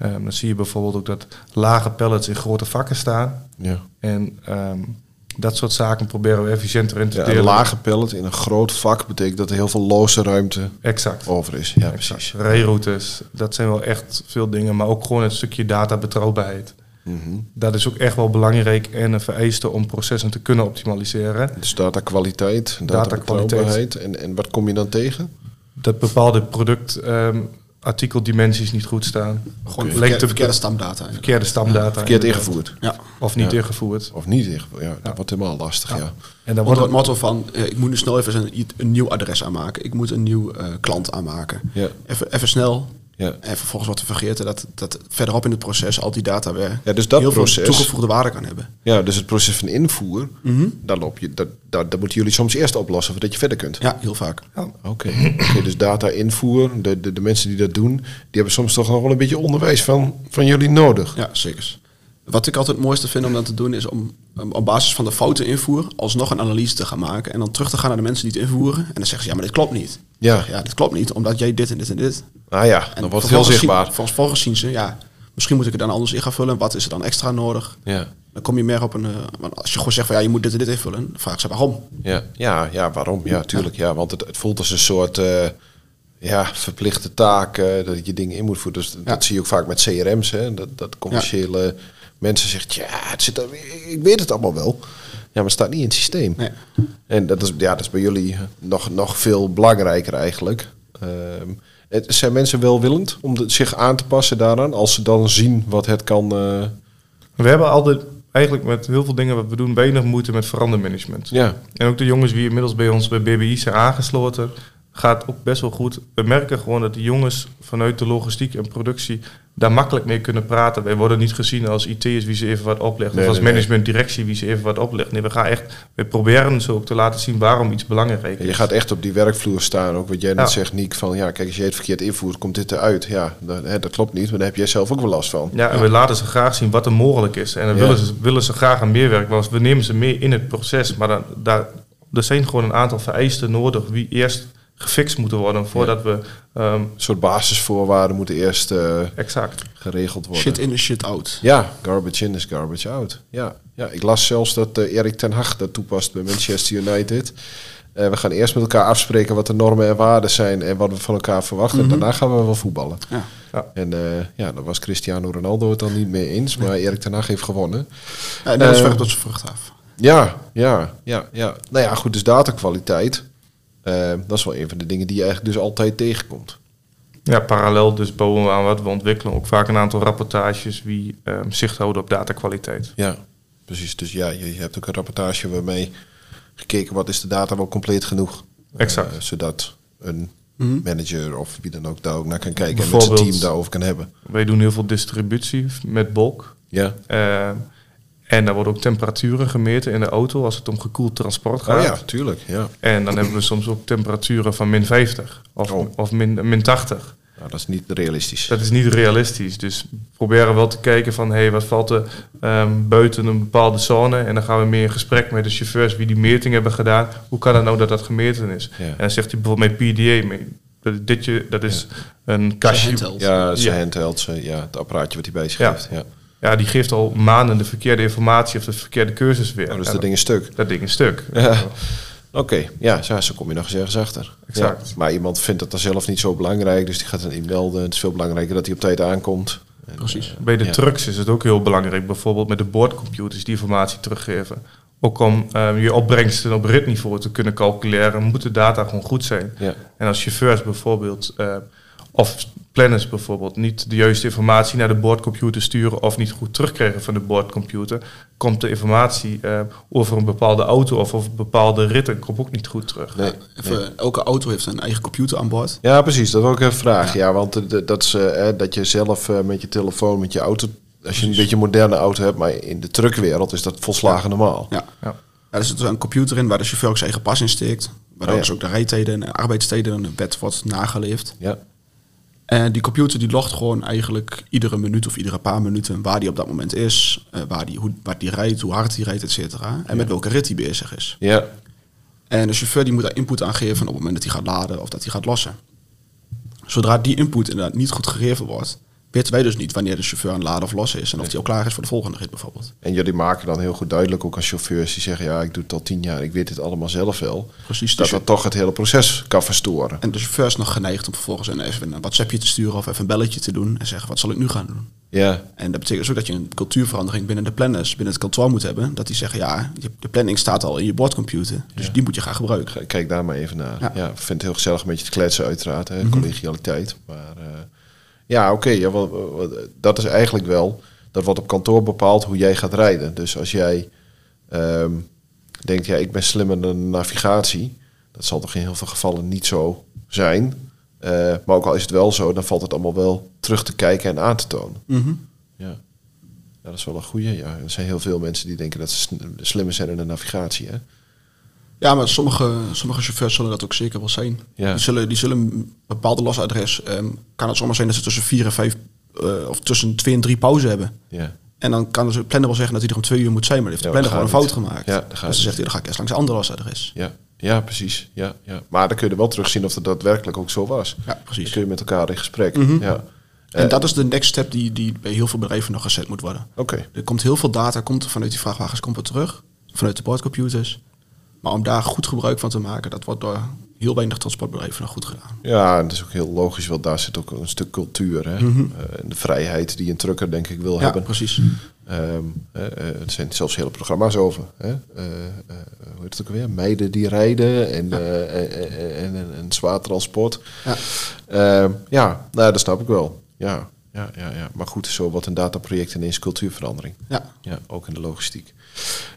Um, dan zie je bijvoorbeeld ook dat lage pallets in grote vakken staan. Ja. En um, dat soort zaken proberen we efficiënter in te ja, delen. Een lage pallet in een groot vak betekent dat er heel veel loze ruimte exact. over is. Ja, exact. Precies. Rijroutes, dat zijn wel echt veel dingen. Maar ook gewoon het stukje data betrouwbaarheid. Mm-hmm. Dat is ook echt wel belangrijk en een vereiste om processen te kunnen optimaliseren. Dus datakwaliteit, datakwaliteit. En, en wat kom je dan tegen? Dat bepaalde productartikeldimensies um, niet goed staan. Gewoon okay. verkeerde, verkeerde stamdata. Verkeerde stamdata. Ja, verkeerd ingevoerd. Ja. Of niet ja. ingevoerd. Of niet ingevoerd. Ja, dat ja. wordt helemaal lastig. Ja. Ja. En dan wordt het motto van, uh, ik moet nu snel even een, een nieuw adres aanmaken. Ik moet een nieuw uh, klant aanmaken. Ja. Even, even snel. Ja. En vervolgens wordt er vergeten dat, dat verderop in het proces al die data weer ja, dus dat heel proces, veel toegevoegde waarde kan hebben. Ja, dus het proces van invoer, mm-hmm. daar loop je, dat, dat, dat moeten jullie soms eerst oplossen voordat je verder kunt. Ja, heel vaak. Ja. Oké, okay. okay, dus data invoer, de, de, de mensen die dat doen, die hebben soms toch nog wel een beetje onderwijs van, van jullie nodig. Ja, zeker. Wat ik altijd het mooiste vind om dan te doen is om um, op basis van de fouten invoer alsnog een analyse te gaan maken en dan terug te gaan naar de mensen die het invoeren. En dan zeggen ze, ja, maar dit klopt niet. Ja, ja dit klopt niet, omdat jij dit en dit en dit. Nou ah ja, en dan wordt het heel zichtbaar. Vervolgens zien ze, ja, misschien moet ik het dan anders in gaan vullen. Wat is er dan extra nodig? Ja. Dan kom je meer op een... Uh, als je gewoon zegt van ja, je moet dit en dit invullen, dan vraag ze waarom. Ja, ja, ja waarom? Ja, tuurlijk. Ja, ja want het, het voelt als een soort... Uh, Ja, verplichte taak, uh, dat je dingen in moet voeren. Dus ja. dat zie je ook vaak met C R M's. Hè? Dat, dat commerciële ja. mensen zegt, ja, het zit er, ik weet het allemaal wel. Ja, maar het staat niet in het systeem. Nee. En dat is, ja, dat is bij jullie nog, nog veel belangrijker eigenlijk. Um, het, zijn mensen welwillend om de, zich aan te passen daaraan, als ze dan zien wat het kan? Uh... We hebben altijd eigenlijk met heel veel dingen wat we doen weinig moeite met verandermanagement. Ja. En ook de jongens die inmiddels bij ons bij B B I zijn aangesloten, gaat ook best wel goed. We merken gewoon dat de jongens vanuit de logistiek en productie daar makkelijk mee kunnen praten. Wij worden niet gezien als I T'ers wie ze even wat oplegt. Nee, of als nee, managementdirectie wie ze even wat oplegt. Nee, we gaan echt, we proberen ze ook te laten zien waarom iets belangrijk is. Je gaat echt op die werkvloer staan. Ook wat jij net ja. zegt, Niek, van ja, kijk, als jij het verkeerd invoert, komt dit eruit. Ja, dat, hè, dat klopt niet, maar daar heb jij zelf ook wel last van. Ja, en ja. we laten ze graag zien wat er mogelijk is. En dan ja. willen, ze, willen ze graag een meerwerk, want we nemen ze mee in het proces. Maar dan, daar, er zijn gewoon een aantal vereisten nodig wie eerst gefixt moeten worden voordat ja. we... Um, een soort basisvoorwaarden moeten eerst uh, exact. geregeld worden. Shit in is shit out. Ja, garbage in is garbage out. Ja, ja ik las zelfs dat uh, Erik ten Hag dat toepast bij Manchester United. Uh, we gaan eerst met elkaar afspreken wat de normen en waarden zijn en wat we van elkaar verwachten. Mm-hmm. Daarna gaan we wel voetballen. Ja. Ja. En uh, ja, daar was Cristiano Ronaldo het dan niet mee eens, maar nee. Erik ten Hag heeft gewonnen. Ja, en dat is weg tot zijn vrucht af. Ja, ja, ja, ja. Nou ja, goed, dus datakwaliteit. Uh, dat is wel een van de dingen die je eigenlijk dus altijd tegenkomt. Ja, parallel dus bouwen we aan wat we ontwikkelen. Ook vaak een aantal rapportages die um, zicht houden op datakwaliteit. Ja, Precies, dus ja, je hebt ook een rapportage waarmee gekeken wat is de data wel compleet genoeg. Exact. Uh, zodat een mm-hmm. manager of wie dan ook daar ook naar kan kijken en met zijn team daarover kan hebben. Wij doen heel veel distributie met Bolk. Ja. Uh, en daar worden ook temperaturen gemeten in de auto als het om gekoeld transport gaat. Oh ja, tuurlijk. Ja. En dan hebben we soms ook temperaturen van min vijftig of, oh. of min, min tachtig. Nou, dat is niet realistisch. Dat is niet realistisch. Dus we proberen wel te kijken van... Hey, wat valt er um, buiten een bepaalde zone? En dan gaan we meer in gesprek met de chauffeurs... wie die meting hebben gedaan. Hoe kan het nou dat dat gemeten is? Ja. En dan zegt hij bijvoorbeeld met P D A... Dat, ditje, dat is ja. een kastje. Ja, zijn handheld. Ja. ja, het apparaatje wat hij bij zich ja. heeft. Ja. ja, die geeft al maanden de verkeerde informatie... of de verkeerde cursus weer. Oh, dus ja, dat ding is stuk. Dat ding is stuk. Ja. Oké, okay, ja, zo, zo kom je nog eens ergens achter. Exact. Ja, maar iemand vindt dat dan zelf niet zo belangrijk, dus die gaat dan inmelden. Het is veel belangrijker dat hij op tijd aankomt. En, precies. Uh, Bij de ja. trucks is het ook heel belangrijk, bijvoorbeeld met de boordcomputers die informatie teruggeven. Ook om uh, je opbrengsten op ritniveau te kunnen calculeren, moet de data gewoon goed zijn. Ja. En als chauffeurs bijvoorbeeld, uh, of planners bijvoorbeeld, niet de juiste informatie naar de boordcomputer sturen of niet goed terugkrijgen van de boordcomputer, komt de informatie uh, over een bepaalde auto of over bepaalde ritten komt ook niet goed terug. Nee, even, nee. Elke auto heeft zijn eigen computer aan boord. Ja, precies. Dat is ook een vraag. Ja, ja want uh, dat, is, uh, dat je zelf uh, met je telefoon, met je auto, als je een beetje een moderne auto hebt, maar in de truckwereld is dat volslagen ja. normaal. Ja. Ja. Ja, er zit een computer in waar de chauffeur ook zijn eigen pas in steekt, waar oh, ja. dus ook de rijtijden en de arbeidstijden en de wet wordt nageleefd. Ja. En die computer die logt gewoon eigenlijk iedere minuut of iedere paar minuten waar die op dat moment is, uh, waar die, hoe, waar die rijdt, hoe hard die rijdt, et cetera. En met welke rit die bezig is. Ja. En de chauffeur die moet daar input aan geven op het moment dat hij gaat laden of dat hij gaat lossen. Zodra die input inderdaad niet goed gegeven wordt, weten wij dus niet wanneer de chauffeur aan het laden of lossen is en of die al klaar is voor de volgende rit bijvoorbeeld. En jullie maken dan heel goed duidelijk ook als chauffeurs die zeggen, ja, ik doe het al tien jaar, ik weet dit allemaal zelf wel. Precies. Dat dat toch het hele proces kan verstoren. En de chauffeur is nog geneigd om vervolgens even een WhatsAppje te sturen of even een belletje te doen en zeggen, wat zal ik nu gaan doen? Ja. En dat betekent dus ook dat je een cultuurverandering binnen de planners, binnen het kantoor moet hebben. Dat die zeggen, ja, de planning staat al in je bordcomputer, dus ja. die moet je gaan gebruiken. Kijk daar maar even naar. Ja, ja ik vind het heel gezellig een beetje te kletsen uiteraard, hè, mm-hmm. collegialiteit, maar... Uh, Ja, oké. Okay, ja, dat is eigenlijk wel dat wat op kantoor bepaalt hoe jij gaat rijden. Dus als jij um, denkt, ja, ik ben slimmer dan navigatie. Dat zal toch in heel veel gevallen niet zo zijn. Uh, maar ook al is het wel zo, dan valt het allemaal wel terug te kijken en aan te tonen. Mm-hmm. Ja. ja, dat is wel een goeie. Ja. Er zijn heel veel mensen die denken dat ze slimmer zijn in de navigatie, hè? Ja, maar sommige, sommige chauffeurs zullen dat ook zeker wel zijn. Ja. Die, zullen, die zullen een bepaalde losadres... Um, kan het zomaar zijn dat ze tussen vier en vijf... Uh, of tussen twee en drie pauze hebben. Ja. En dan kan de planner wel zeggen dat hij er om twee uur moet zijn... maar heeft ja, de planner gewoon een fout gemaakt. Ja, dus dan zegt hij, dan ga ik eerst langs een ander losadres. Ja, ja precies. Ja, ja. Maar dan kun je wel terugzien of dat daadwerkelijk ook zo was. Ja, precies. Dan kun je met elkaar in gesprek. Mm-hmm. Ja. En uh, dat is de next step die, die bij heel veel bedrijven nog gezet moet worden. Okay. Er komt heel veel data komt vanuit die vrachtwagens komt er terug. Vanuit de boordcomputers... Maar om daar goed gebruik van te maken, dat wordt door heel weinig transportbedrijven nog goed gedaan. Ja, en dat is ook heel logisch, want daar zit ook een stuk cultuur. Hè? Mm-hmm. Uh, en de vrijheid die een trucker denk ik wil ja, hebben. Precies. Um, uh, uh, er zijn zelfs hele programma's over. Hè? Uh, uh, hoe heet het ook alweer? Meiden die rijden en, ja. uh, en, en, en, en zwaar transport. Ja, um, ja nou, dat snap ik wel. Ja, ja, ja, ja. Maar goed, zo wordt een dataproject ineens cultuurverandering. Ja. Ja, ook in de logistiek.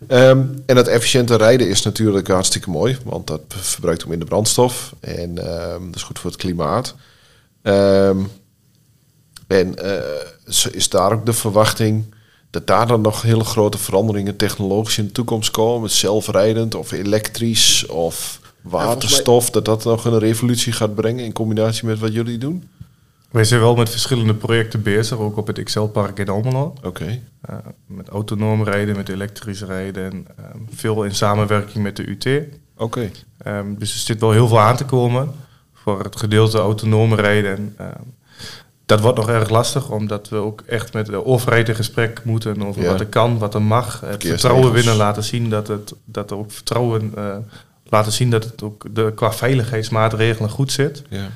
Um, en dat efficiënte rijden is natuurlijk hartstikke mooi, want dat verbruikt ook minder brandstof en um, dat is goed voor het klimaat. Um, en uh, is daar ook de verwachting dat daar dan nog hele grote veranderingen technologisch in de toekomst komen, zelfrijdend of elektrisch of waterstof, dat dat nog een revolutie gaat brengen in combinatie met wat jullie doen? Wij zijn wel met verschillende projecten bezig, ook op het Excelpark in Almelo. Oké. Okay. Uh, met autonoom rijden, met elektrisch rijden, en, uh, veel in samenwerking met de U T. Oké. Okay. Um, dus er zit wel heel veel aan te komen voor het gedeelte autonoom rijden. En, uh, dat wordt nog erg lastig, omdat we ook echt met de overheid in gesprek moeten over ja. wat er kan, wat er mag. Het vertrouwen winnen, laten zien dat het, dat er ook vertrouwen uh, laten zien dat het ook de, qua veiligheidsmaatregelen goed zit. Ja.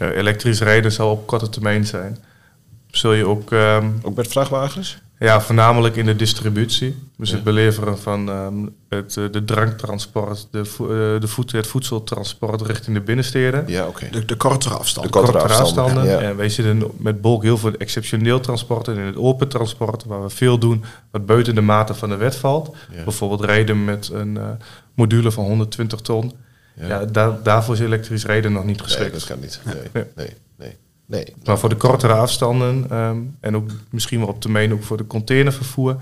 Uh, elektrisch rijden zal op korte termijn zijn. Zul je ook... Um, ook met vrachtwagens? Ja, voornamelijk in de distributie. Dus ja. het beleveren van um, het, uh, de dranktransport, de, vo- uh, de voed- het voedseltransport richting de binnensteden. Ja, oké. Okay. De, de kortere afstanden. De kortere, kortere afstanden. afstanden. Ja. En wij zitten met Bolk heel veel exceptioneel transport en in het open transport, waar we veel doen wat buiten de mate van de wet valt. Ja. Bijvoorbeeld rijden met een uh, module van honderdtwintig ton. Ja. Ja, da- daarvoor is elektrisch rijden nog niet geschikt. Nee, dat kan niet. Nee, nee, nee. nee. Nee. Maar voor de kortere afstanden um, en ook misschien wel op termijn ook voor de containervervoer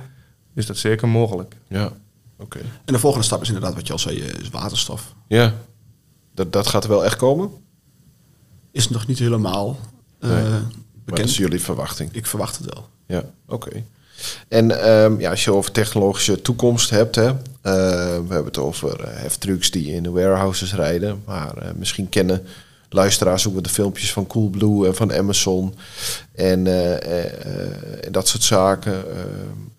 is dat zeker mogelijk. Ja, oké. Okay. En de volgende stap is inderdaad wat je al zei, is waterstof. Ja, dat, dat gaat er wel echt komen? Is nog niet helemaal uh, nee. bekend. Maar dat is jullie verwachting? Ik verwacht het wel. Ja, oké. Okay. En um, ja, als je over technologische toekomst hebt, hè, uh, we hebben het over uh, heftrucks die in de warehouses rijden, maar uh, misschien kennen... luisteraars ook met de filmpjes van Coolblue en van Amazon en, uh, uh, en dat soort zaken. Uh,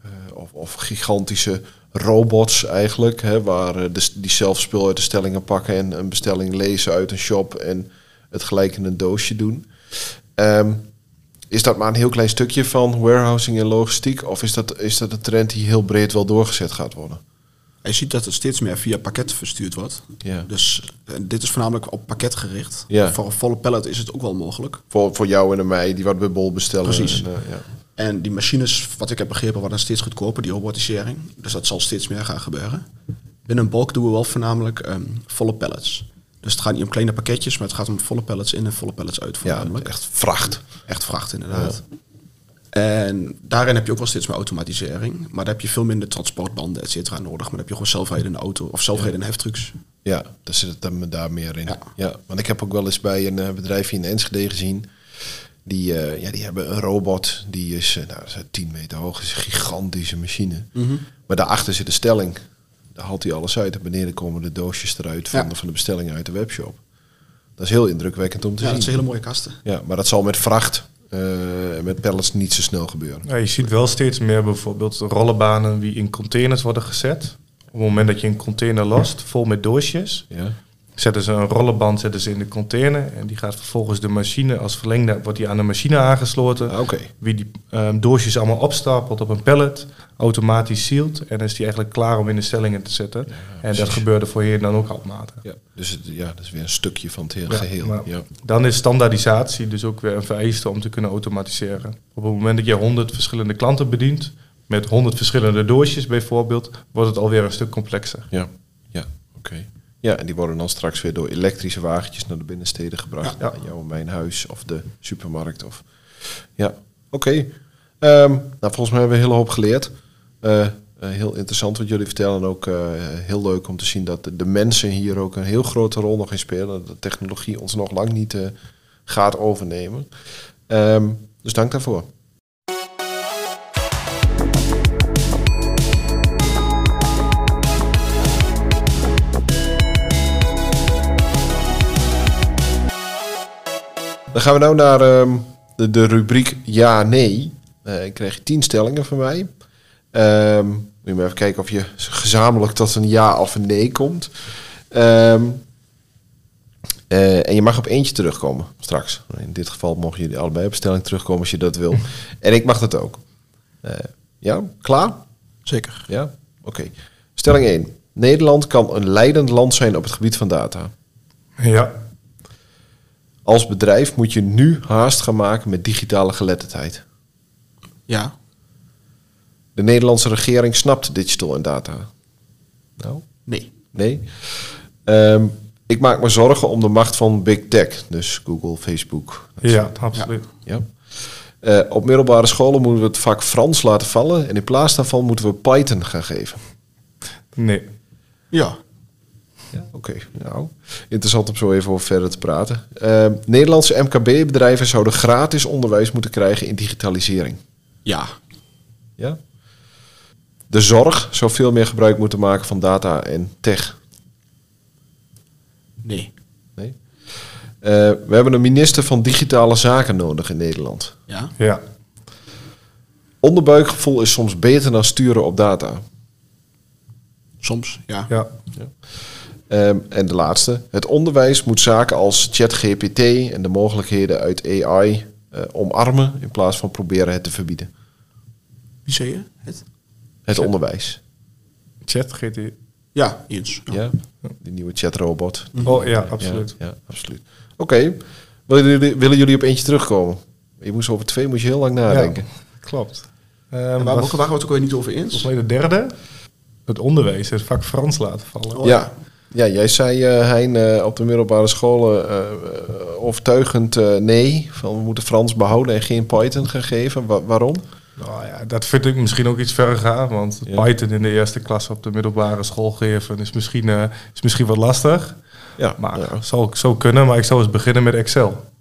uh, of, of gigantische robots eigenlijk, hè, waar de, die zelf spul uit de stellingen pakken en een bestelling lezen uit een shop en het gelijk in een doosje doen. Um, is dat maar een heel klein stukje van warehousing en logistiek of is dat, is dat een trend die heel breed wel doorgezet gaat worden? Je ziet dat het steeds meer via pakket verstuurd wordt. Ja. Dus dit is voornamelijk op pakket gericht. Ja. Voor een volle pallet is het ook wel mogelijk. Voor, voor jou en mij, die wat bij Bol bestellen. Precies. En, uh, ja. en die machines, wat ik heb begrepen, worden steeds goedkoper, die robotisering. Dus dat zal steeds meer gaan gebeuren. Binnen Bolk doen we wel voornamelijk um, volle pallets. Dus het gaat niet om kleine pakketjes, maar het gaat om volle pallets in en volle pallets uit. Voornamelijk. Ja, echt vracht. Echt vracht, inderdaad. Ja. En daarin heb je ook wel steeds meer automatisering. Maar daar heb je veel minder transportbanden, et cetera, nodig. Maar dan heb je gewoon zelfrijdende auto of zelfrijdende heftrucks. Ja, daar zit het daar meer in. Ja. Ja, want ik heb ook wel eens bij een bedrijf hier in Enschede gezien. Die, uh, ja, die hebben een robot. Die is, uh, nou, is tien meter hoog. Is een gigantische machine. Mm-hmm. Maar daarachter zit een stelling. Daar haalt hij alles uit. En beneden komen de doosjes eruit van, ja. de, van de bestellingen uit de webshop. Dat is heel indrukwekkend om te ja, zien. Ja, dat zijn hele mooie kasten. Ja, maar dat zal met vracht... Uh, met pallets niet zo snel gebeuren. Ja, je ziet wel steeds meer bijvoorbeeld rollenbanen die in containers worden gezet. Op het moment dat je een container lost, vol met doosjes, ja. zetten ze een rollenband zetten ze in de container en die gaat vervolgens de machine als verlengde wordt die aan de machine aangesloten. Ah, okay. Wie die um, doosjes allemaal opstapelt op een pallet, automatisch sealed en is die eigenlijk klaar om in de stellingen te zetten. Ja, en dat gebeurde voorheen dan ook handmatig. Ja, dus het, ja, dat is weer een stukje van het heel ja, geheel. Ja. Dan is standaardisatie dus ook weer een vereiste om te kunnen automatiseren. Op het moment dat je honderd verschillende klanten bedient, met honderd verschillende doosjes bijvoorbeeld, wordt het alweer een stuk complexer. Ja, ja. oké. Okay. Ja, en die worden dan straks weer door elektrische wagentjes naar de binnensteden gebracht. Ja. Naar jouw en mijn huis of de supermarkt. Of... Ja, oké. Okay. Um, nou, volgens mij hebben we een hele hoop geleerd. Uh, uh, heel interessant wat jullie vertellen. En ook uh, heel leuk om te zien dat de, de mensen hier ook een heel grote rol nog in spelen. Dat de technologie ons nog lang niet uh, gaat overnemen. Um, dus dank daarvoor. Dan gaan we nou naar um, de, de rubriek ja-nee. Uh, ik kreeg tien stellingen van mij. Um, moet je maar even kijken of je gezamenlijk tot een ja of een nee komt. Um, uh, en je mag op eentje terugkomen straks. In dit geval mogen jullie allebei op stelling terugkomen als je dat wil. En ik mag dat ook. Uh, ja, klaar? Zeker. Ja, oké. Okay. Stelling één. Nederland kan een leidend land zijn op het gebied van data. Ja. Als bedrijf moet je nu haast gaan maken met digitale geletterdheid. Ja. De Nederlandse regering snapt digital en data. Nou? Nee. Nee? Um, ik maak me zorgen om de macht van big tech. Dus Google, Facebook. Ja, absoluut. Ja. Ja. Uh, op middelbare scholen moeten we het vak Frans laten vallen. En in plaats daarvan moeten we Python gaan geven. Nee. Ja. Ja, oké, okay. Nou, interessant om zo even over verder te praten. Uh, Nederlandse M K B-bedrijven zouden gratis onderwijs moeten krijgen in digitalisering. Ja. Ja? De zorg zou veel meer gebruik moeten maken van data en tech. Nee. Nee? Uh, we hebben een minister van digitale zaken nodig in Nederland. Ja. Ja. Onderbuikgevoel is soms beter dan sturen op data. Soms, ja. Ja. Ja. Um, en de laatste. Het onderwijs moet zaken als ChatGPT en de mogelijkheden uit A I uh, omarmen in plaats van proberen het te verbieden. Wie zei je? Het, het onderwijs. ChatGPT. Ja, iets. Ja. Ja, die nieuwe chatrobot. Mm-hmm. Oh ja, absoluut. Ja, ja, absoluut. Oké, okay. willen, willen jullie op eentje terugkomen? Je moest over twee moest je heel lang nadenken. Ja, klopt. Um, waar, waar we het ook weer niet over eens? Volgens mij de derde. Het onderwijs, het vak Frans laten vallen. Oh, ja. Ja. Ja, jij zei, uh, Hein, uh, op de middelbare scholen uh, uh, overtuigend uh, nee. Van we moeten Frans behouden en geen Python gaan geven. Wa- waarom? Nou ja, dat vind ik misschien ook iets verder gaan. Want ja. Python in de eerste klas op de middelbare school geven is misschien, uh, is misschien wat lastig. Ja, maar ja. Zou ik zo kunnen. Maar ik zou eens beginnen met Excel.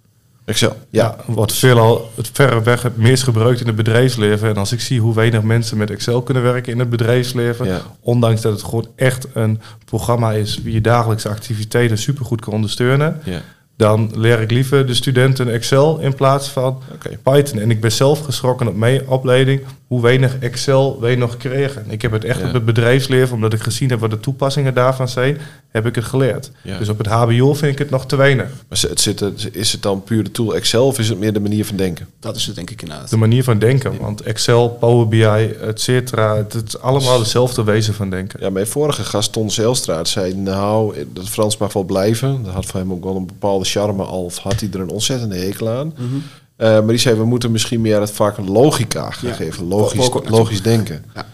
Excel, ja. ja wordt veelal het verreweg het meest gebruikt in het bedrijfsleven. En als ik zie hoe weinig mensen met Excel kunnen werken in het bedrijfsleven... Ja. ondanks dat het gewoon echt een programma is... wie je dagelijkse activiteiten supergoed kan ondersteunen... Ja. dan leer ik liever de studenten Excel in plaats van okay. Python. En ik ben zelf geschrokken op mijn opleiding... hoe weinig Excel wij nog kregen. Ik heb het echt ja. op het bedrijfsleven... omdat ik gezien heb wat de toepassingen daarvan zijn... heb ik het geleerd. Ja. Dus op het H B O vind ik het nog te weinig. Maar het zit, is het dan puur de tool Excel... of is het meer de manier van denken? Dat is het denk ik inderdaad. De manier van denken. Ja. Want Excel, Power B I, et cetera... het is allemaal hetzelfde wezen van denken. Ja, mijn vorige gast Ton Zijlstra zei... nou, dat Frans mag wel blijven. Dat had voor hem ook wel een bepaalde charme al... of had hij er een ontzettende hekel aan... Mm-hmm. Uh, maar die zei, we moeten misschien meer het vak logica gaan ja. geven. Logisch, logisch denken. Ja.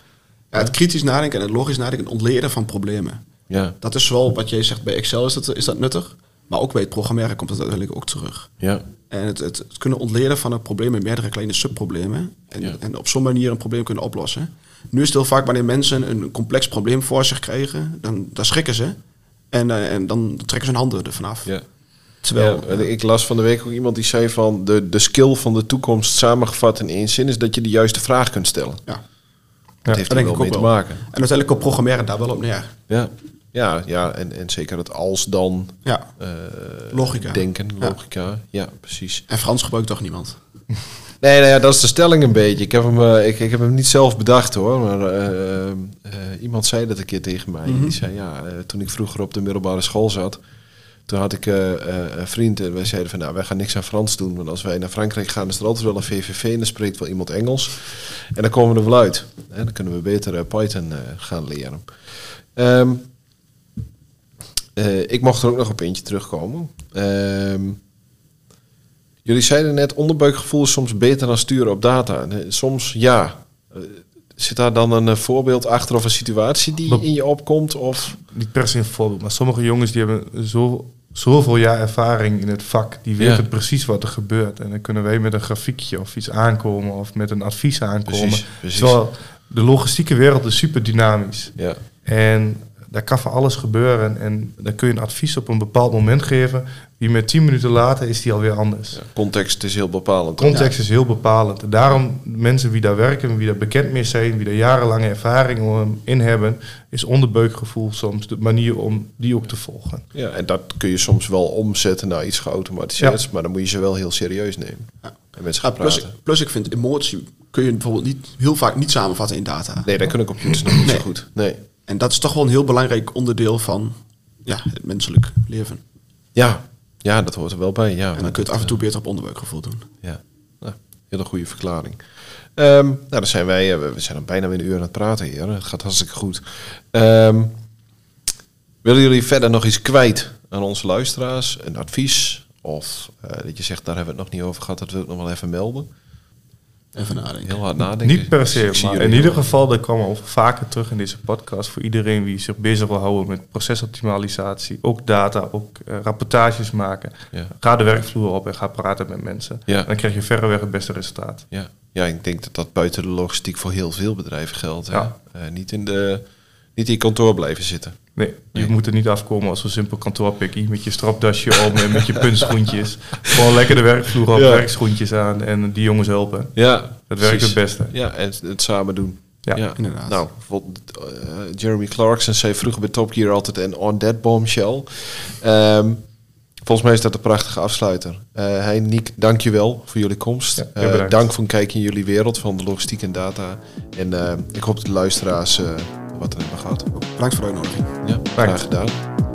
Ja, het kritisch nadenken en het logisch nadenken... het ontleren van problemen. Ja. Dat is wel wat jij zegt bij Excel, is dat, is dat nuttig. Maar ook bij het programmeren komt dat uiteindelijk ook terug. Ja. En het, het, het kunnen ontleren van een probleem... met meerdere kleine subproblemen. En, ja. en op zo'n manier een probleem kunnen oplossen. Nu is het heel vaak wanneer mensen een complex probleem voor zich krijgen... dan, dan schrikken ze. En, uh, en dan trekken ze hun handen ervan af. Ja. Terwijl, ja, ik las van de week ook iemand die zei van... de, de skill van de toekomst samengevat in één zin... is dat je de juiste vraag kunt stellen. Ja. Dat ja, heeft er wel mee te wel. maken. En uiteindelijk komt programmeren daar wel op neer. Ja, ja, ja en, en zeker het als dan... Ja. Uh, logica. Denken, logica. Ja. ja, precies. En Frans gebruikt toch niemand? Nee, nou ja, dat is de stelling een beetje. Ik heb hem, uh, ik, ik heb hem niet zelf bedacht hoor. Maar uh, uh, iemand zei dat een keer tegen mij. Mm-hmm. Die zei, ja, uh, toen ik vroeger op de middelbare school zat... Toen had ik uh, uh, een vriend en wij zeiden van... nou, wij gaan niks aan Frans doen. Want als wij naar Frankrijk gaan, is er altijd wel een V V V... en dan spreekt wel iemand Engels. En dan komen we er wel uit. En dan kunnen we beter uh, Python uh, gaan leren. Um, uh, ik mocht er ook nog op eentje terugkomen. Um, jullie zeiden net, onderbuikgevoel is soms beter dan sturen op data. Soms ja... Uh, Zit daar dan een uh, voorbeeld achter of een situatie die in je opkomt? Of? Niet per se een voorbeeld, maar sommige jongens die hebben zo, zoveel jaar ervaring in het vak. Die weten ja. precies wat er gebeurt. En dan kunnen wij met een grafiekje of iets aankomen of met een advies aankomen. Precies, precies. Terwijl de logistieke wereld is super dynamisch. Ja. En daar kan van alles gebeuren. En dan kun je een advies op een bepaald moment geven. Die met tien minuten later is die alweer anders. Ja, context is heel bepalend. Context ja. is heel bepalend. Daarom mensen die daar werken, wie daar bekend mee zijn... wie daar jarenlange ervaring in hebben... is onderbuikgevoel soms de manier om die ook te volgen. Ja, en dat kun je soms wel omzetten naar iets geautomatiseerds... Ja. maar dan moet je ze wel heel serieus nemen. Ja. En mensen gaan ja, plus, praten. Ik, plus ik vind emotie kun je bijvoorbeeld niet heel vaak niet samenvatten in data. Nee, dat kunnen computers nog niet nee. zo goed. Nee. En dat is toch wel een heel belangrijk onderdeel van ja, het menselijk leven. Ja, ja, dat hoort er wel bij. Ja, en dan dat, kun je het af en toe beter op onderbuikgevoel doen. Ja, nou, hele goede verklaring. Um, nou, dan zijn wij, we zijn dan bijna weer een uur aan het praten hier. Het gaat hartstikke goed. Um, willen jullie verder nog iets kwijt aan onze luisteraars? Een advies? Of uh, dat je zegt, daar hebben we het nog niet over gehad. Dat wil ik nog wel even melden. Even nadenken. Heel hard nadenken. Niet per se, maar in ieder geval, dat kwam al vaker terug in deze podcast... voor iedereen die zich bezig wil houden met procesoptimalisatie... ook data, ook uh, rapportages maken. Ja. Ga de werkvloer op en ga praten met mensen. Ja. Dan krijg je verreweg het beste resultaat. Ja. Ja, ik denk dat dat buiten de logistiek voor heel veel bedrijven geldt. Ja. Uh, niet in de... Niet in je kantoor blijven zitten. Nee, nee, je moet er niet afkomen als een simpel kantoorpikkie... met je stropdasje om en met je puntschoentjes. Gewoon lekker de werkvloer op, ja. werkschoentjes aan... en die jongens helpen. Ja, dat precies. werkt het beste. Ja, en het samen doen. Ja, ja. inderdaad. Nou, uh, Jeremy Clarkson zei vroeger bij Top Gear altijd... en on that bombshell. Um, volgens mij is dat een prachtige afsluiter. Uh, Hein, Niek, dank je wel voor jullie komst. Ja, uh, dank voor een kijkje in jullie wereld van de logistiek en data. En uh, ik hoop dat de luisteraars... Uh, wat er hebben gehad. Bedankt voor de uitnodiging. Ja, graag gedaan.